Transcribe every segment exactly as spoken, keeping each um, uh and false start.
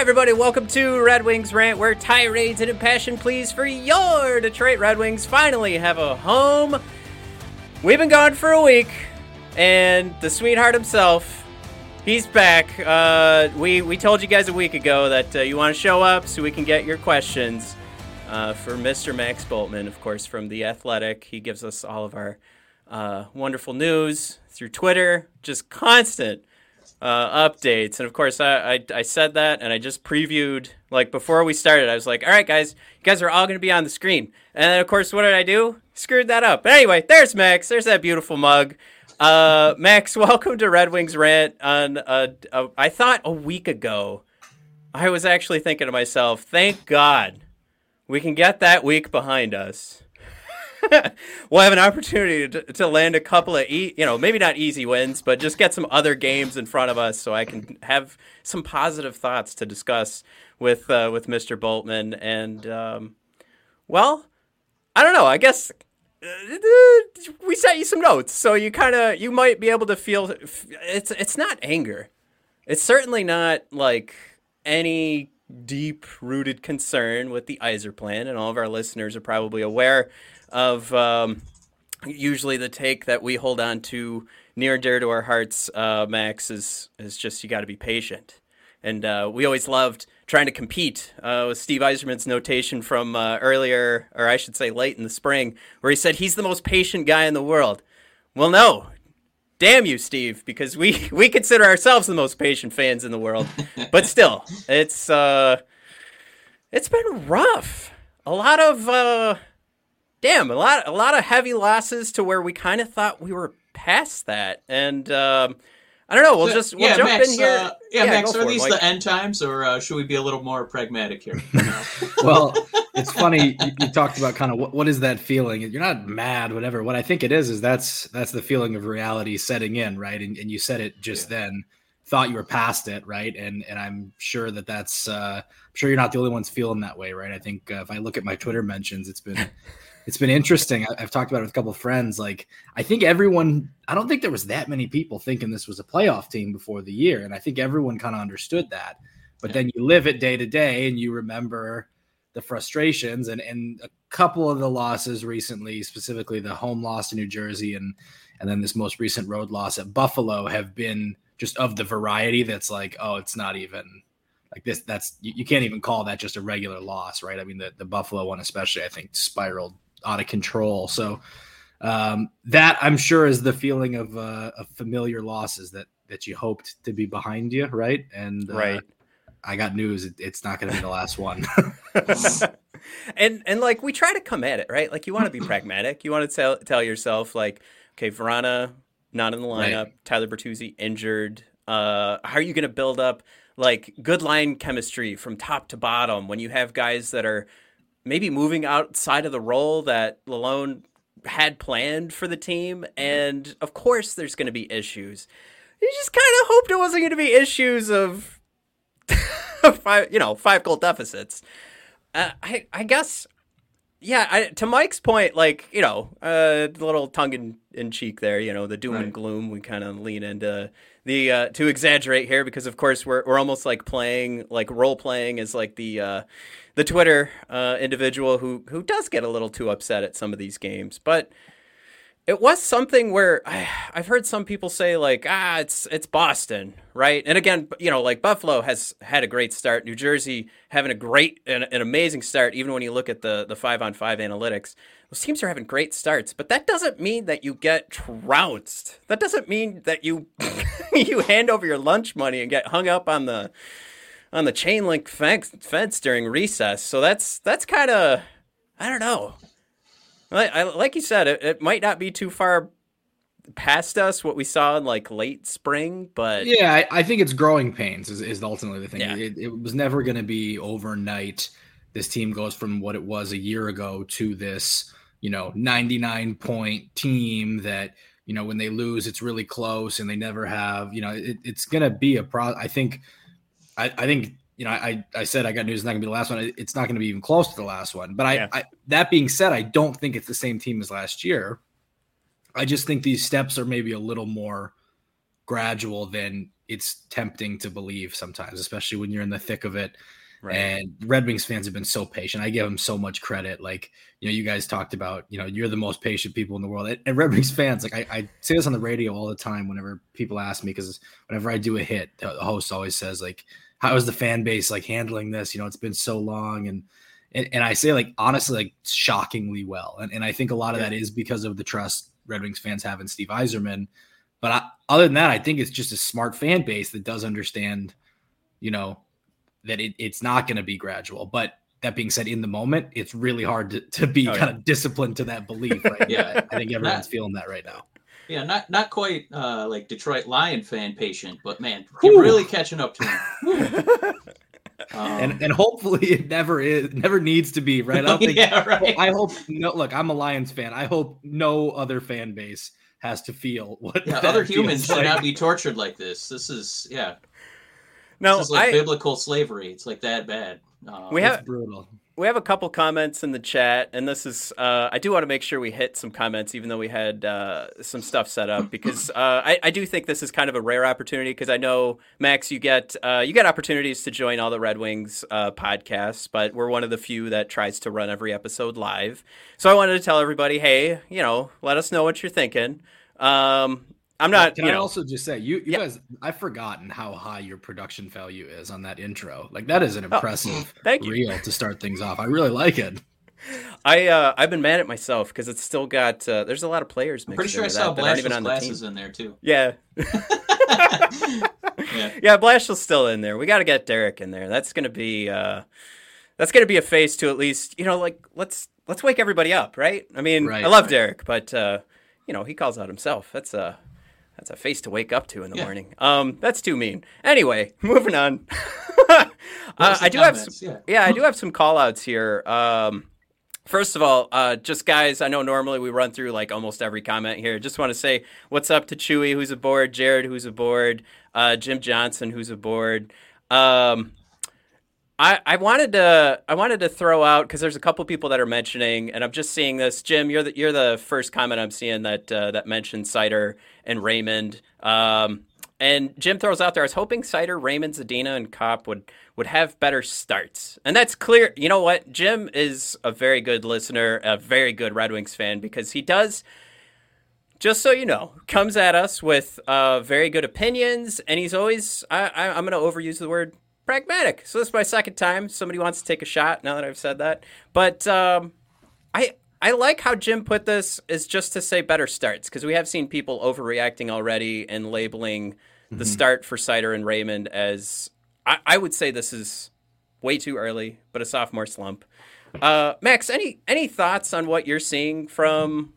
Hi, everybody. Welcome to Red Wings Rant, where tirades and impassioned pleas for your Detroit Red Wings finally have a home. We've been gone for a week, and the sweetheart himself, he's back. Uh, we, we told you guys a week ago that uh, you want to show up so we can get your questions uh, for Mister Max Bultman, of course, from The Athletic. He gives us all of our uh, wonderful news through Twitter, just constant Uh, updates. And of course, I, I I said that, and I just previewed, like, before we started, I was like, all right, guys, you guys are all going to be on the screen. And then, of course, what did I do? Screwed that up. But anyway, there's Max. There's that beautiful mug. Uh, Max, welcome to Red Wings Rant. On a, a, I thought a week ago, I was actually thinking to myself, thank God we can get that week behind us. We'll have an opportunity to, to land a couple of, e- you know, maybe not easy wins, but just get some other games in front of us so I can have some positive thoughts to discuss with uh, with Mister Bultman. And, um, well, I don't know. I guess uh, we sent you some notes, so you kind of, you might be able to feel, it's, it's not anger. It's certainly not, like, any deep-rooted concern with the Yzer plan, and all of our listeners are probably aware of um, usually the take that we hold on to near and dear to our hearts, uh, Max, is is just you got to be patient. And uh, we always loved trying to compete uh, with Steve Yzerman's notation from uh, earlier, or I should say late in the spring, where he said he's the most patient guy in the world. Well, no. Damn you, Steve, because we, we consider ourselves the most patient fans in the world. But still, it's uh, it's been rough. A lot of... Uh, Damn, a lot, a lot of heavy losses to where we kind of thought we were past that, and um, I don't know. We'll just we'll yeah, jump Max, in here. Uh, yeah, yeah, Max, are these it, like... the end times, or uh, should we be a little more pragmatic here? You know? Well, it's funny you, you talked about kind of what, what is that feeling? You're not mad, whatever. What I think it is is that's that's the feeling of reality setting in, right? And, and you said it just yeah. then. Thought you were past it, right? And and I'm sure that that's. Uh, I'm sure you're not the only ones feeling that way, right? I think uh, if I look at my Twitter mentions, it's been. It's been interesting. I've talked about it with a couple of friends. Like, I think everyone, I don't think there was that many people thinking this was a playoff team before the year. And I think everyone kind of understood that, but yeah. then you live it day to day and you remember the frustrations and, and a couple of the losses recently, specifically the home loss to New Jersey. And, and then this most recent road loss at Buffalo have been just of the variety. That's like, oh, it's not even like this. That's, you, you can't even call that just a regular loss. Right. I mean, the, the Buffalo one, especially, I think spiraled out of control. So um, that I'm sure is the feeling of, uh, of familiar losses that, that you hoped to be behind you. Right. And uh, right. I got news. It, it's not going to be the last one. and, and like, we try to come at it, right? Like, you want to be pragmatic. You want to tell, tell yourself, like, okay, Verona, not in the lineup, right. Tyler Bertuzzi injured. Uh, how are you going to build up like good line chemistry from top to bottom when you have guys that are maybe moving outside of the role that Lalone had planned for the team? And of course there's going to be issues. You just kind of hoped it wasn't going to be issues of, five, you know, five goal deficits. Uh, I, I guess, yeah, I, to Mike's point, like, you know, a uh, little tongue in, in cheek there, you know, the doom right. and gloom, we kind of lean into the, uh, to exaggerate here, because of course we're, we're almost like playing, like role playing is like the, uh, the Twitter uh, individual who, who does get a little too upset at some of these games. But it was something where I, I've heard some people say, like, ah, it's it's Boston, right? And again, you know, like Buffalo has had a great start. New Jersey having a great, an, an amazing start, even when you look at the the five-on-five analytics. Those teams are having great starts, but that doesn't mean that you get trounced. That doesn't mean that you you hand over your lunch money and get hung up on the... on the chain link fence, fence during recess. So that's, that's kind of, I don't know. Like, I, like you said, it, it might not be too far past us what we saw in like late spring, but yeah, I, I think it's growing pains is, is ultimately the thing. Yeah. It, it was never going to be overnight. This team goes from what it was a year ago to this, you know, ninety-nine point team that, you know, when they lose, it's really close and they never have, you know, it, it's going to be a pro. I think, I, I think, you know, I, I said I got news. It's not going to be the last one. It's not going to be even close to the last one. But I, yeah. I, that being said, I don't think it's the same team as last year. I just think these steps are maybe a little more gradual than it's tempting to believe sometimes, especially when you're in the thick of it. Right. And Red Wings fans have been so patient. I give them so much credit. Like, you know, you guys talked about, you know, you're the most patient people in the world. And Red Wings fans, like I, I say this on the radio all the time whenever people ask me, because whenever I do a hit, the host always says, like, how is the fan base like handling this? You know, it's been so long. And and, and I say, like, honestly, like shockingly well. And, and I think a lot of yeah. that is because of the trust Red Wings fans have in Steve Yzerman. But I, other than that, I think it's just a smart fan base that does understand, you know, that it, it's not going to be gradual. But that being said, in the moment, it's really hard to, to be oh, kind yeah. of disciplined to that belief. Right? yeah. I think everyone's not, feeling that right now. Yeah. Not, not quite uh, like Detroit Lion fan patient, but man, you're Ooh. really catching up to him. Um, and and hopefully it never is, never needs to be, right? I don't think, yeah, right. I hope no. Look, I'm a Lions fan. I hope no other fan base has to feel what yeah, other humans should like. not be tortured like this. This is yeah. No, this is like I, biblical slavery. It's like that bad. Uh, we have it's brutal. We have a couple comments in the chat, and this is uh, I do want to make sure we hit some comments, even though we had uh, some stuff set up, because uh, I, I do think this is kind of a rare opportunity. Because I know Max, you get uh, you get opportunities to join all the Red Wings uh, podcasts, but we're one of the few that tries to run every episode live. So I wanted to tell everybody, hey, you know, let us know what you're thinking. Um, I'm not. Can you I know. also just say you, you yeah. guys? I've forgotten how high your production value is on that intro. Like that is an impressive oh, thank you. reel to start things off. I really like it. I uh, I've been mad at myself because it's still got. Uh, there's a lot of players. Mixed I'm pretty sure I saw Blashill's glasses the in there too. Yeah. yeah. Yeah. Blashill's still in there. We got to get Derek in there. That's gonna be. Uh, that's gonna be a face to at least you know like let's let's wake everybody up, right? I mean, right, I love right. Derek, but uh, you know he calls out himself. That's a. Uh, That's a face to wake up to in the yeah. morning. Um, that's too mean. Anyway, moving on. uh, I do comments? have, some, yeah. yeah, I do have some call outs here. Um, first of all, uh, just guys, I know normally we run through like almost every comment here. Just want to say what's up to Chewy, who's aboard, Jared, who's aboard, uh, Jim Johnson, who's aboard. Um, I, I wanted to I wanted to throw out because there's a couple people that are mentioning, and I'm just seeing this. Jim, you're the you're the first comment I'm seeing that uh, that mentioned Seider and Raymond. Um, and Jim throws out there, I was hoping Seider, Raymond, Zadina, and Copp would would have better starts, and that's clear. You know what? Jim is a very good listener, a very good Red Wings fan because he does. Just so you know, comes at us with uh, very good opinions, and he's always I, I I'm going to overuse the word. Pragmatic. So this is my second time. Somebody wants to take a shot now that I've said that. But um, I I like how Jim put this is just to say better starts because we have seen people overreacting already and labeling mm-hmm. the start for Seider and Raymond as I, I would say this is way too early, but a sophomore slump. Uh, Max, any any thoughts on what you're seeing from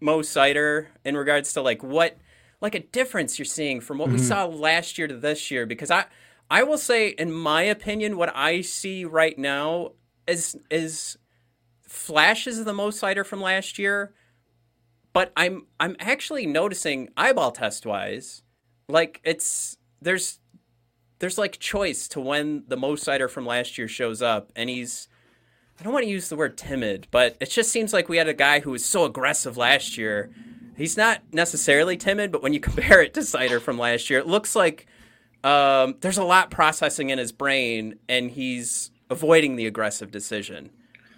Mo Seider in regards to like what like a difference you're seeing from what mm-hmm. we saw last year to this year? Because I. I will say, in my opinion, what I see right now is is flashes of the Mo Seider from last year, but I'm I'm actually noticing eyeball test wise, like it's there's there's like choice to when the Mo Seider from last year shows up, and he's I don't want to use the word timid, but it just seems like we had a guy who was so aggressive last year. He's not necessarily timid, but when you compare it to Seider from last year, it looks like. Um, there's a lot processing in his brain, and he's avoiding the aggressive decision.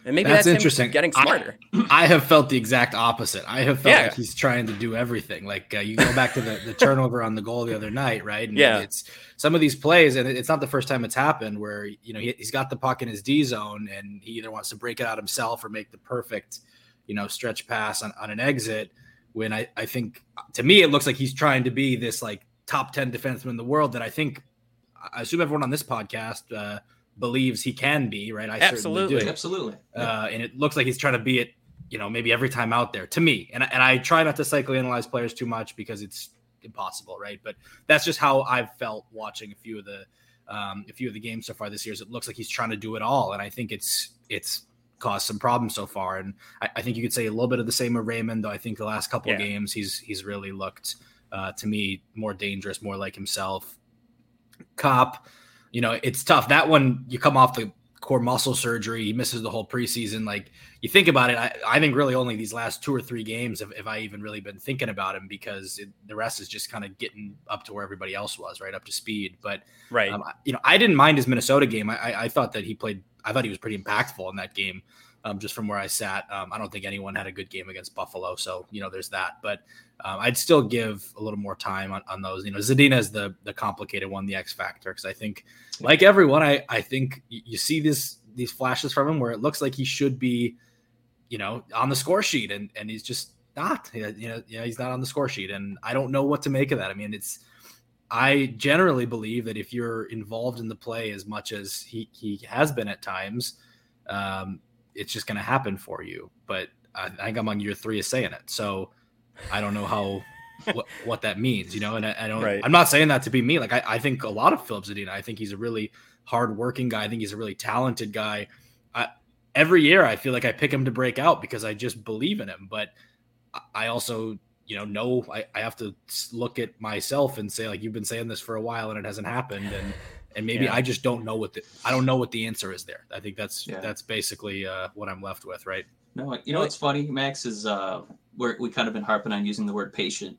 And maybe that's, that's interesting. Him getting smarter. I, I have felt the exact opposite. I have felt yeah. like he's trying to do everything. Like uh, you go back to the, the turnover on the goal the other night, right? And yeah. It's some of these plays, and it's not the first time it's happened. Where you know he, he's got the puck in his D zone, and he either wants to break it out himself or make the perfect, you know, stretch pass on, on an exit. When I, I think to me it looks like he's trying to be this like. Top ten defenseman in the world that I think I assume everyone on this podcast uh, believes he can be, right? I absolutely, certainly do. absolutely. Uh, and it looks like he's trying to be it, you know, maybe every time out there to me. And and I try not to psychoanalyze players too much because it's impossible, right? But that's just how I've felt watching a few of the um, a few of the games so far this year. Is it looks like he's trying to do it all, and I think it's it's caused some problems so far. And I, I think you could say a little bit of the same with Raymond, though. I think the last couple yeah. of games he's he's really looked. Uh, to me, more dangerous, more like himself. Copp, you know, it's tough. That one, you come off the core muscle surgery. He misses the whole preseason. Like, you think about it, I, I think really only these last two or three games have, have I even really been thinking about him, because it, the rest is just kind of getting up to where everybody else was, right, up to speed. But, right. Um, you know, I didn't mind his Minnesota game. I, I, I thought that he played – I thought he was pretty impactful in that game, um, just from where I sat. Um, I don't think anyone had a good game against Buffalo, so, you know, there's that. But um, I'd still give a little more time on, on those. You know, Zadina is the, the complicated one, the X factor, because I think, like everyone, I, I think you see this these flashes from him where it looks like he should be, you know, on the score sheet, and, and he's just not. You know, you know, he's not on the score sheet, and I don't know what to make of that. I mean, it's I generally believe that if you're involved in the play as much as he, he has been at times, um, it's just going to happen for you. But I think I'm on year three of saying it. So I don't know how what, what that means, you know, and I, I don't, right. I'm not saying that to be mean. Like, I, I think a lot of Filip Zadina, I think he's a really hardworking guy. I think he's a really talented guy. I, every year I feel like I pick him to break out because I just believe in him. But I also you know, no, I, I have to look at myself and say, like, you've been saying this for a while and it hasn't happened. And, and maybe yeah. I just don't know what the, I don't know what the answer is there. I think that's, yeah. that's basically uh, what I'm left with. Right. No, you know, what's funny, Max, is uh, we're, we kind of been harping on using the word patient,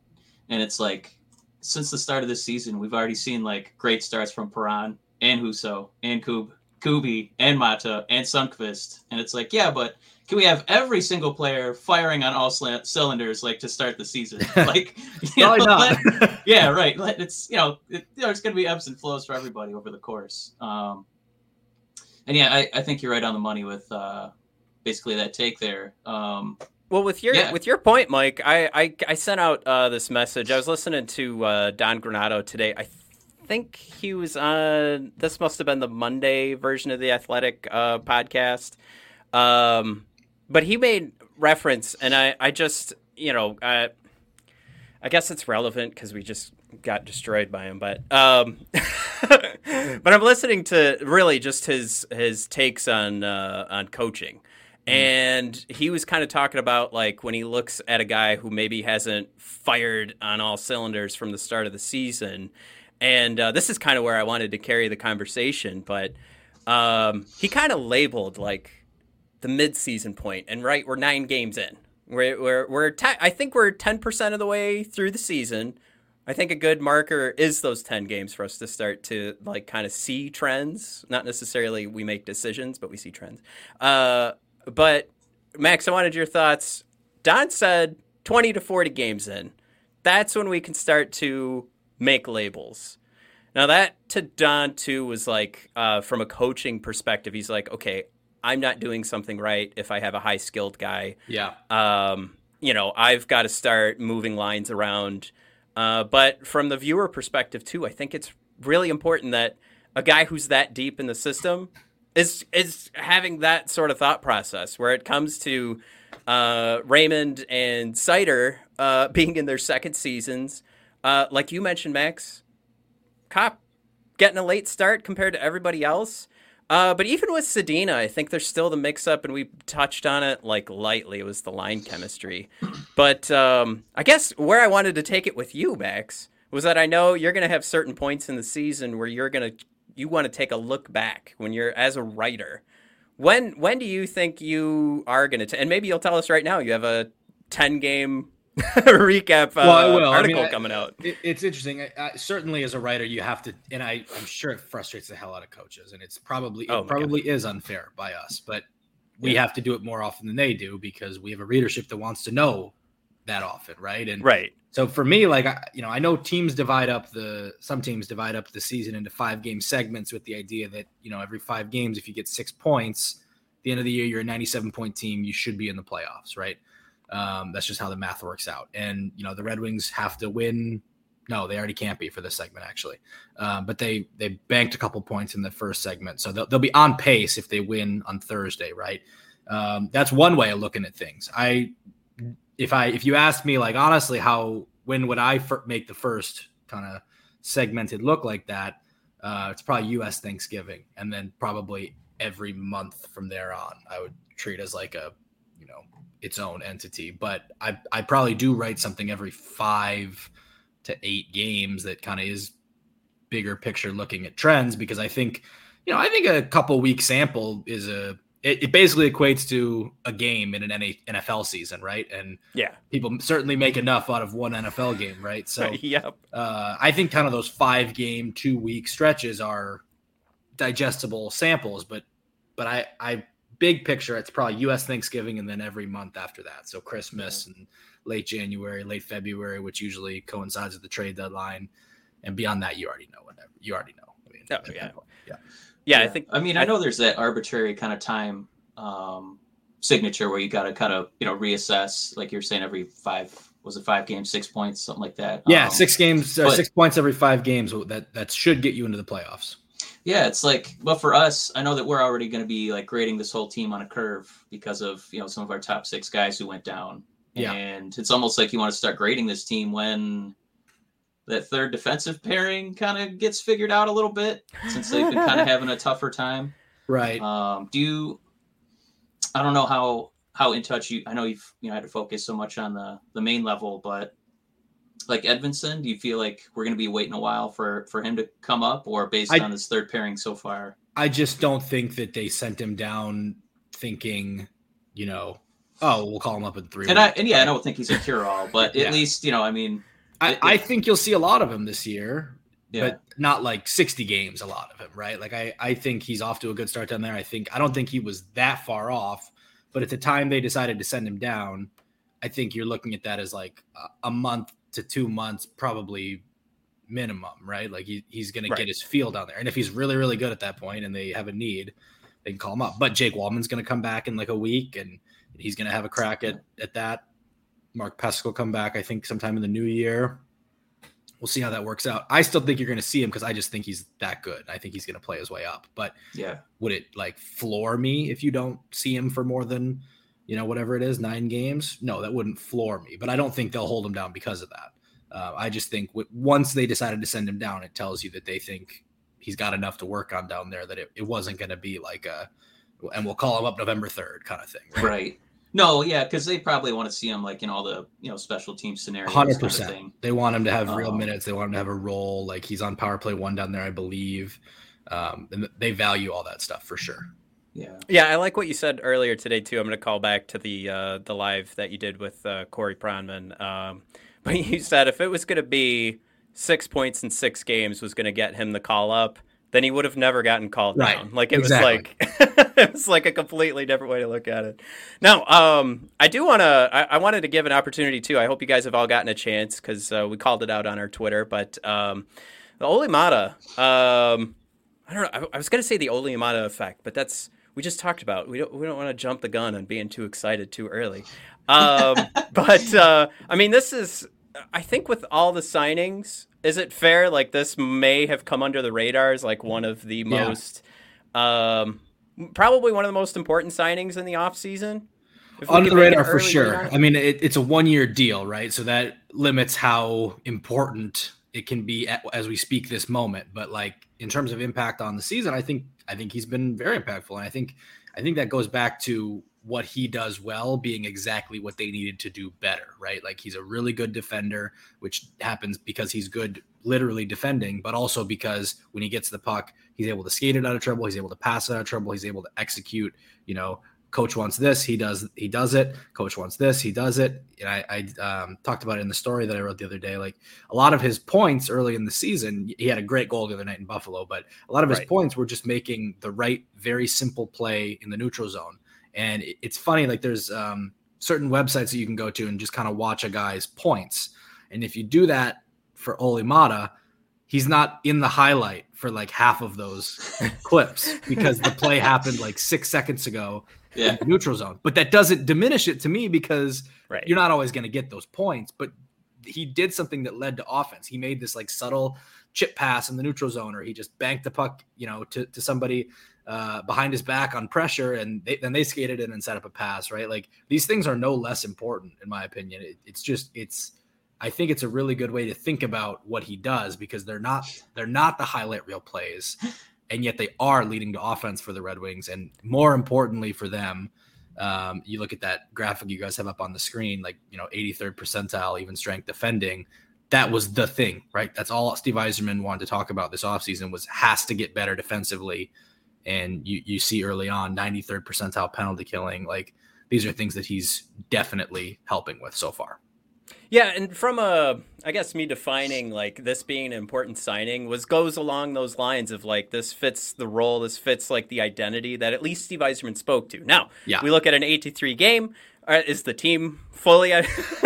and it's like, since the start of this season, we've already seen like great starts from Perron and Husso and Kub, Kubi and Määttä and Sundqvist. And it's like, yeah, but can we have every single player firing on all sl- cylinders, like, to start the season? Like, you know, not. Let, yeah, right. Let, it's, you know, it, you know it's going to be ebbs and flows for everybody over the course. Um, and yeah, I, I think you're right on the money with uh, basically that take there. Um, well, with your yeah. with your point, Mike, I I, I sent out uh, this message. I was listening to uh, Don Granato today. I think he was on. This must have been the Monday version of the Athletic uh, podcast. Um, But he made reference, and I, I just, you know, I, I guess it's relevant because we just got destroyed by him. But um, but I'm listening to really just his his takes on uh, on coaching. And he was kind of talking about, like, when he looks at a guy who maybe hasn't fired on all cylinders from the start of the season. And uh, this is kind of where I wanted to carry the conversation. But um, he kind of labeled, like, the mid-season point, and right, we're nine games in. We're we're we're te- I think we're ten percent of the way through the season. I think a good marker is those ten games for us to start to, like, kind of see trends. Not necessarily we make decisions, but we see trends. Uh, but Max, I wanted your thoughts. Don said twenty to forty games in. That's when we can start to make labels. Now, that to Don too was like uh, from a coaching perspective. He's like, okay, I'm not doing something right if I have a high-skilled guy. Yeah. Um, you know, I've got to start moving lines around. Uh, but from the viewer perspective, too, I think it's really important that a guy who's that deep in the system is is having that sort of thought process where it comes to uh, Raymond and Seider uh, being in their second seasons. Uh, like you mentioned, Max, Copp getting a late start compared to everybody else. Uh, but even with Zadina, I think there's still the mix-up, and we touched on it, like, lightly. It was the line chemistry. But um, I guess where I wanted to take it with you, Max, was that I know you're going to have certain points in the season where you're going to you want to take a look back when you're as a writer. When when do you think you are going to? And maybe you'll tell us right now. You have a ten game recap uh, well, article I mean, coming out. It, it's interesting. I, I, certainly, as a writer, you have to, and I, I'm sure it frustrates the hell out of coaches, and it's probably oh, it probably God. is unfair by us, but we yeah. have to do it more often than they do because we have a readership that wants to know that often, right? And right. So for me, like I, you know, I know teams divide up the some teams divide up the season into five game segments with the idea that, you know, every five games, if you get six points, at the end of the year, you're a ninety-seven point team. You should be in the playoffs, right? Um, that's just how the math works out. And, you know, the Red Wings have to win. No, they already can't be for this segment, actually. Um, but they, they banked a couple points in the first segment. So they'll, they'll be on pace if they win on Thursday. Right. Um, that's one way of looking at things. I, if I, if you asked me, like, honestly, how, when would I f- make the first kind of segmented look like that? Uh, it's probably U S Thanksgiving. And then probably every month from there on, I would treat as like a, you know, its own entity, but I, I probably do write something every five to eight games that kind of is bigger picture looking at trends, because I think you know, I think a couple week sample is a, it, it basically equates to a game in an N F L season. Right. And yeah, people certainly make enough out of one N F L game. Right. So yep. uh, I think kind of those five game, two week stretches are digestible samples, but, but I, I, big picture, it's probably U S Thanksgiving and then every month after that. So Christmas mm-hmm. and late January, late February, which usually coincides with the trade deadline. And beyond that, you already know whatever. You already know. I mean, oh, yeah. yeah. Yeah. I think, I mean, I know there's that arbitrary kind of time um, signature where you got to kind of, you know, reassess, like you're saying, every five, was it five games, six points, something like that. Yeah. Um, six games, or but, six points every five games. That, that should get you into the playoffs. Yeah, it's like, well, for us, I know that we're already going to be like grading this whole team on a curve because of, you know, some of our top six guys who went down. Yeah. And it's almost like you want to start grading this team when that third defensive pairing kind of gets figured out a little bit, since they've been kind of having a tougher time. Right. Um, do you, I don't know how, how in touch you, I know you've, you know, had to focus so much on the, the main level, but like Edvinsson, do you feel like we're going to be waiting a while for, for him to come up, or based I, on this third pairing so far? I just don't think that they sent him down thinking, you know, oh, we'll call him up in three and weeks. I, and yeah, I don't think he's a cure-all, but yeah. at least, you know, I mean. I, it, I think you'll see a lot of him this year, yeah. but not like sixty games, a lot of him, right? Like I, I think he's off to a good start down there. I think, I don't think he was that far off, but at the time they decided to send him down, I think you're looking at that as like a, a month to two months, probably minimum, right? Like he, he's going right. to get his feel down there. And if he's really, really good at that point and they have a need, they can call him up. But Jake Wallman's going to come back in like a week and he's going to have a crack at, at that. Mark Pesca will come back, I think, sometime in the new year. We'll see how that works out. I still think you're going to see him because I just think he's that good. I think he's going to play his way up. But yeah, would it like floor me if you don't see him for more than, you know, whatever it is, nine games? No, that wouldn't floor me. But I don't think they'll hold him down because of that. Uh, I just think w- once they decided to send him down, it tells you that they think he's got enough to work on down there, that it, it wasn't going to be like a, and we'll call him up November third kind of thing. Right. right. No, yeah, because they probably want to see him like in all the, you know, special team scenarios. Hundred kind of percent. They want him to have real um, minutes. They want him to have a role. Like he's on power play one down there, I believe. Um, and they value all that stuff for sure. Yeah, yeah. I like what you said earlier today too. I'm going to call back to the uh, the live that you did with uh, Corey Pronman. Um, but you said if it was going to be six points in six games was going to get him the call up, then he would have never gotten called right. down. Like it exactly. was like it was like a completely different way to look at it. Now, um, I do want to. I, I wanted to give an opportunity too. I hope you guys have all gotten a chance because uh, we called it out on our Twitter. But um, the Olli Määttä. Um, I don't know. I, I was going to say the Olli Määttä effect, but that's we just talked about. We don't. We don't want to jump the gun on being too excited too early. Um, but uh, I mean, this is. I think with all the signings. Is it fair, like, this may have come under the radar as, like, one of the most, yeah. um, probably one of the most important signings in the offseason? Under the radar, for sure. I mean, it, it's a one-year deal, right? So that limits how important it can be at, as we speak this moment. But, like, in terms of impact on the season, I think I think he's been very impactful. And I think I think that goes back to what he does well being exactly what they needed to do better, right? Like he's a really good defender, which happens because he's good literally defending, but also because when he gets the puck, he's able to skate it out of trouble. He's able to pass it out of trouble. He's able to execute, you know, coach wants this, he does, he does it. Coach wants this, he does it. And I, I um, talked about it in the story that I wrote the other day. Like a lot of his points early in the season, he had a great goal the other night in Buffalo, but a lot of his right. points were just making the right, very simple play in the neutral zone. And it's funny, like there's um, certain websites that you can go to and just kind of watch a guy's points. And if you do that for Olli Määttä, he's not in the highlight for like half of those clips because the play happened like six seconds ago yeah. in the neutral zone. But that doesn't diminish it to me because right. you're not always going to get those points. But he did something that led to offense. He made this like subtle chip pass in the neutral zone, or he just banked the puck, you know, to, to somebody uh, behind his back on pressure. And they, then they skated in and set up a pass, right? Like these things are no less important in my opinion. It, it's just, it's, I think it's a really good way to think about what he does because they're not, they're not the highlight reel plays. And yet they are leading to offense for the Red Wings. And more importantly for them, um, you look at that graphic you guys have up on the screen, like, you know, eighty-third percentile, even strength defending. That was the thing, right? That's all Steve Yzerman wanted to talk about this offseason was has to get better defensively And you, you see early on ninety-third percentile penalty killing. Like, these are things that he's definitely helping with so far. Yeah. And from a, I guess me defining like this being an important signing was goes along those lines of like, this fits the role. This fits like the identity that at least Steve Yzerman spoke to. Now yeah. we look at an eight to three game. Is the team fully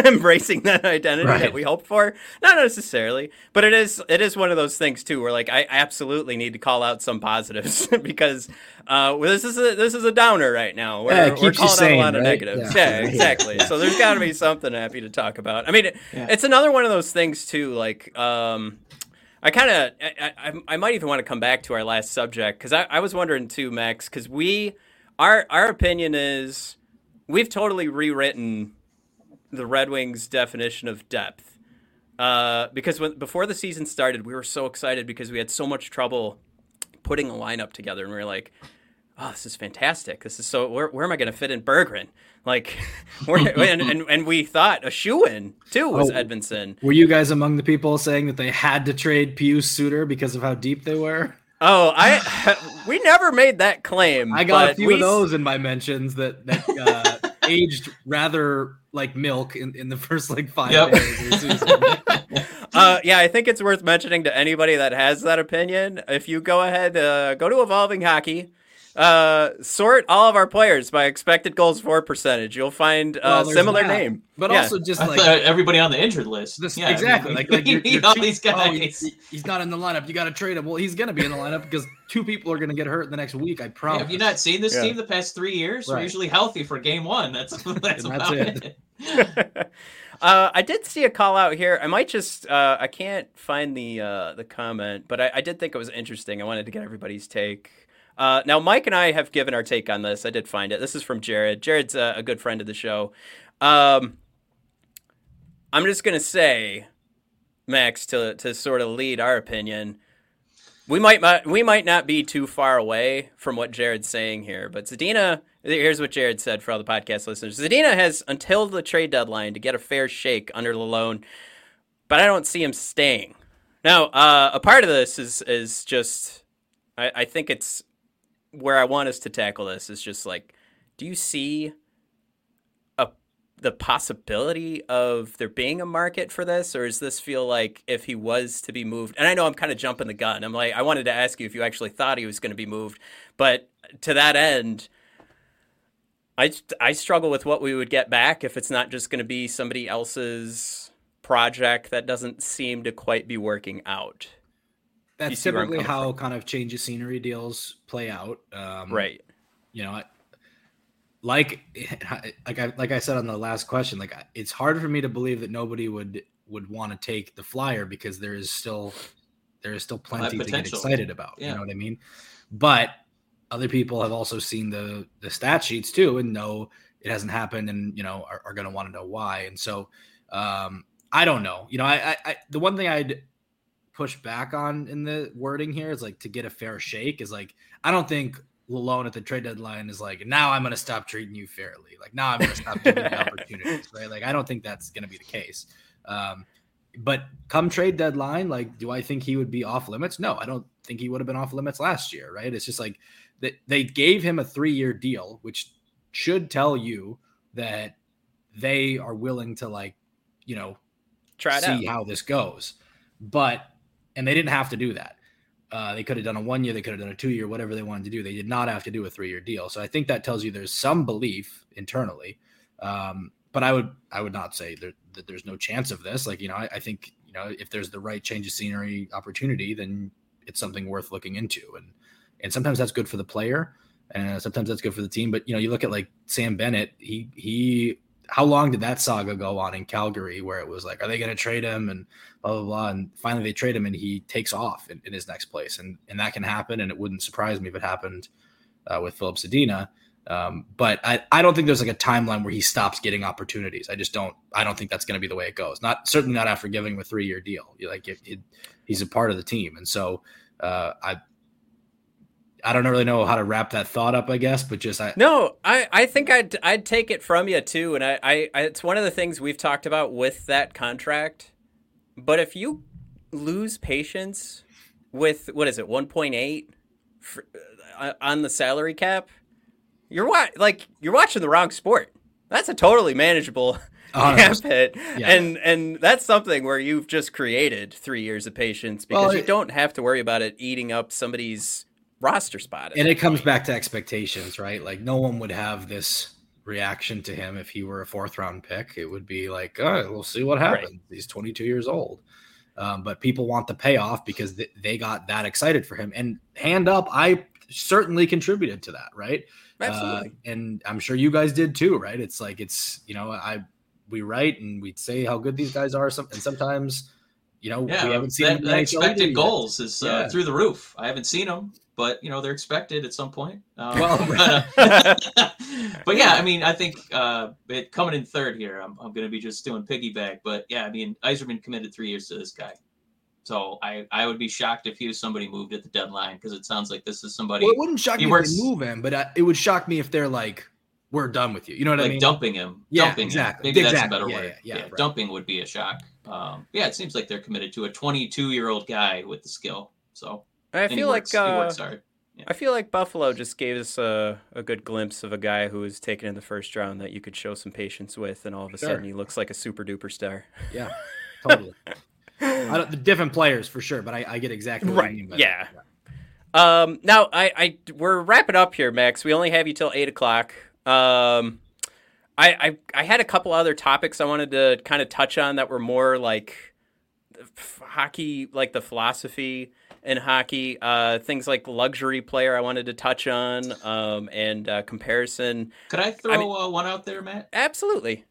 embracing that identity right. that we hope for? Not necessarily, but it is it is one of those things too, where like I absolutely need to call out some positives because uh, well, this is a, this is a downer right now. We're, yeah, we're calling sane, out a lot right? of negatives. Yeah, yeah exactly. yeah. So there's got to be something happy to talk about. I mean, it, yeah. it's another one of those things too. Like um, I kind of I, I I might even want to come back to our last subject because I, I was wondering too, Max, because we our our opinion is. We've totally rewritten the Red Wings' definition of depth uh, because when, before the season started, we were so excited because we had so much trouble putting a lineup together, and we were like, "Oh, this is fantastic! This is so. Where, where am I going to fit in Berggren? Like, where, and, and and we thought a shoe-in too was oh, Edvinsson. Were you guys among the people saying that they had to trade Pius Suter because of how deep they were? Oh, I we never made that claim. I got a few we, of those in my mentions that that uh, aged rather like milk in, in the first like five yep. days of the season. uh, yeah, I think it's worth mentioning to anybody that has that opinion. If you go ahead, uh, go to Evolving Hockey, uh, sort all of our players by expected goals for percentage. You'll find a uh, well, similar that. name, but yeah. also just like everybody on the injured list. This, yeah, exactly. Like, like you're, you're all two, these guys. Oh, he's, he's not in the lineup. You got to trade him. Well, he's going to be in the lineup because two people are going to get hurt in the next week. I promise. Yeah, have you not seen this yeah. team the past three years? Right. We're usually healthy for game one. That's that's, that's about it. it. uh, I did see a call out here. I might just uh, I can't find the uh, the comment, but I, I did think it was interesting. I wanted to get everybody's take. Uh, now, Mike and I have given our take on this. I did find it. This is from Jared. Jared's a, a good friend of the show. Um, I'm just going to say, Max, to to sort of lead our opinion, we might we might not be too far away from what Jared's saying here. But Zadina, here's what Jared said for all the podcast listeners. Zadina has until the trade deadline to get a fair shake under the loan, but I don't see him staying. Now, uh, a part of this is, is just, I, I think it's, where I want us to tackle this is just like, do you see a the possibility of there being a market for this? Or does this feel like if he was to be moved, and I know I'm kind of jumping the gun. I'm like, I wanted to ask you if you actually thought he was going to be moved, but to that end, I, I struggle with what we would get back if it's not just going to be somebody else's project that doesn't seem to quite be working out. That's typically how from. kind of change of scenery deals play out. Um, right. You know, like, like I, like I said on the last question, like it's hard for me to believe that nobody would, would want to take the flyer because there is still, there is still plenty to get excited about. Yeah. You know what I mean? But other people have also seen the, the stat sheets too, and know it hasn't happened and, you know, are, are going to want to know why. And so um, I don't know, you know, I, I, I the one thing I'd, push back on in the wording here is like to get a fair shake is like, I don't think Lalone at the trade deadline is like, now I'm going to stop treating you fairly. Like now I'm going to stop giving you opportunities, right? Like, I don't think that's going to be the case. Um, but come trade deadline, like, do I think he would be off limits? No, I don't think he would have been off limits last year. Right. It's just like that they gave him a three year deal, which should tell you that they are willing to like, you know, try see how this goes. But And they didn't have to do that. Uh, they could have done a one year, they could have done a two year, whatever they wanted to do. They did not have to do a three year deal. So I think that tells you there's some belief internally. Um, but I would I would not say there, that there's no chance of this. Like, you know, I, I think, you know, if there's the right change of scenery opportunity, then it's something worth looking into. And and sometimes that's good for the player, and sometimes that's good for the team. But, you know, you look at like Sam Bennett, he he. how long did that saga go on in Calgary where it was like, are they going to trade him and blah, blah, blah. And finally they trade him and he takes off in, in his next place. And and that can happen. And it wouldn't surprise me if it happened uh, with Filip Zadina. Um, but I, I don't think there's like a timeline where he stops getting opportunities. I just don't, I don't think that's going to be the way it goes. Not certainly not after giving him a three year deal. You're like it, it, he's a part of the team. And so uh, I, I don't really know how to wrap that thought up, I guess, but just I no, I, I think I'd I'd take it from you too, and I, I, I it's one of the things we've talked about with that contract. But if you lose patience with what is it, one point eight on the salary cap, you're wa- like you're watching the wrong sport. That's a totally manageable cap hit, yeah. and and that's something where you've just created three years of patience because well, it, you don't have to worry about it eating up somebody's roster spot. And it point. comes back to expectations, right? Like no one would have this reaction to him if he were a fourth round pick. It would be like, oh, we'll see what happens. Right. He's twenty-two years old. Um, but people want the payoff because th- they got that excited for him. And hand up, I certainly contributed to that, right? Absolutely. Uh, and I'm sure you guys did too, right? It's like it's, you know, I we write and we say how good these guys are. Some, and sometimes, you know, yeah, we haven't seen that, them. That expected goals is uh, yeah. through the roof. I haven't seen them, but, you know, they're expected at some point. Um, well, but, uh, but, yeah, I mean, I think uh, it, coming in third here, I'm, I'm going to be just doing piggyback. But, yeah, I mean, Yzerman committed three years to this guy. So I, I would be shocked if he was somebody moved at the deadline because it sounds like this is somebody. Well, it wouldn't shock me works, if they move him, but I, it would shock me if they're like, we're done with you. You know what like I mean? Like dumping him. Yeah, dumping exactly. Him. Maybe exactly. that's a better yeah, word. Yeah, yeah, yeah. Right. Dumping would be a shock. Um, yeah, it seems like they're committed to a twenty-two-year-old guy with the skill. So I and feel works, like uh, yeah. I feel like Buffalo just gave us a, a good glimpse of a guy who was taken in the first round that you could show some patience with, and all of a sure. sudden he looks like a super-duper star. Yeah, totally. I don't, different players for sure, but I, I get exactly what right. you mean. By yeah. That. Um, now I, I we're wrapping up here, Max. We only have you till eight o'clock. Um, I, I I had a couple other topics I wanted to kind of touch on that were more like hockey, like the philosophy in hockey, uh, things like luxury player I wanted to touch on, um, and uh, comparison. Could I throw I mean, uh, one out there, Matt? Absolutely.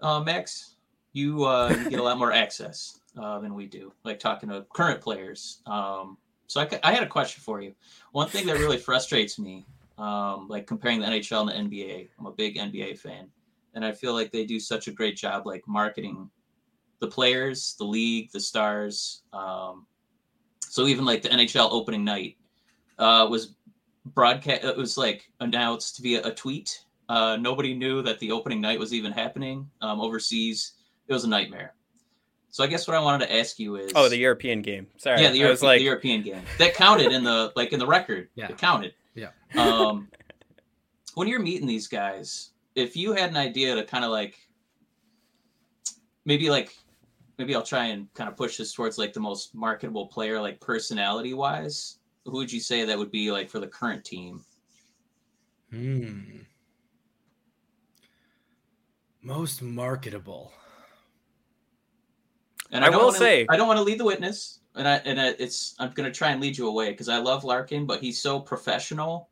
Uh, Max, you, uh, you get a lot more access uh, than we do, like talking to current players. Um, so I, I had a question for you. One thing that really frustrates me, um, like comparing the N H L and the N B A, I'm a big N B A fan, and I feel like they do such a great job like marketing the players, the league, the stars. Um, so even like the N H L opening night uh, was broadcast. It was like announced via a tweet. Uh, nobody knew that the opening night was even happening um, overseas. It was a nightmare. So I guess what I wanted to ask you is, oh, the European game. Sorry, yeah, the, Europe- I was like... the European game that counted in the like in the record. Yeah, it counted. Yeah. Um, when you're meeting these guys, if you had an idea to kind of like maybe like. Maybe I'll try and kind of push this towards like the most marketable player, like personality wise. Who would you say that would be like for the current team? Hmm. Most marketable. And I, I will wanna, say, I don't want to lead the witness, and I and I, it's I'm going to try and lead you away because I love Larkin, but he's so professional.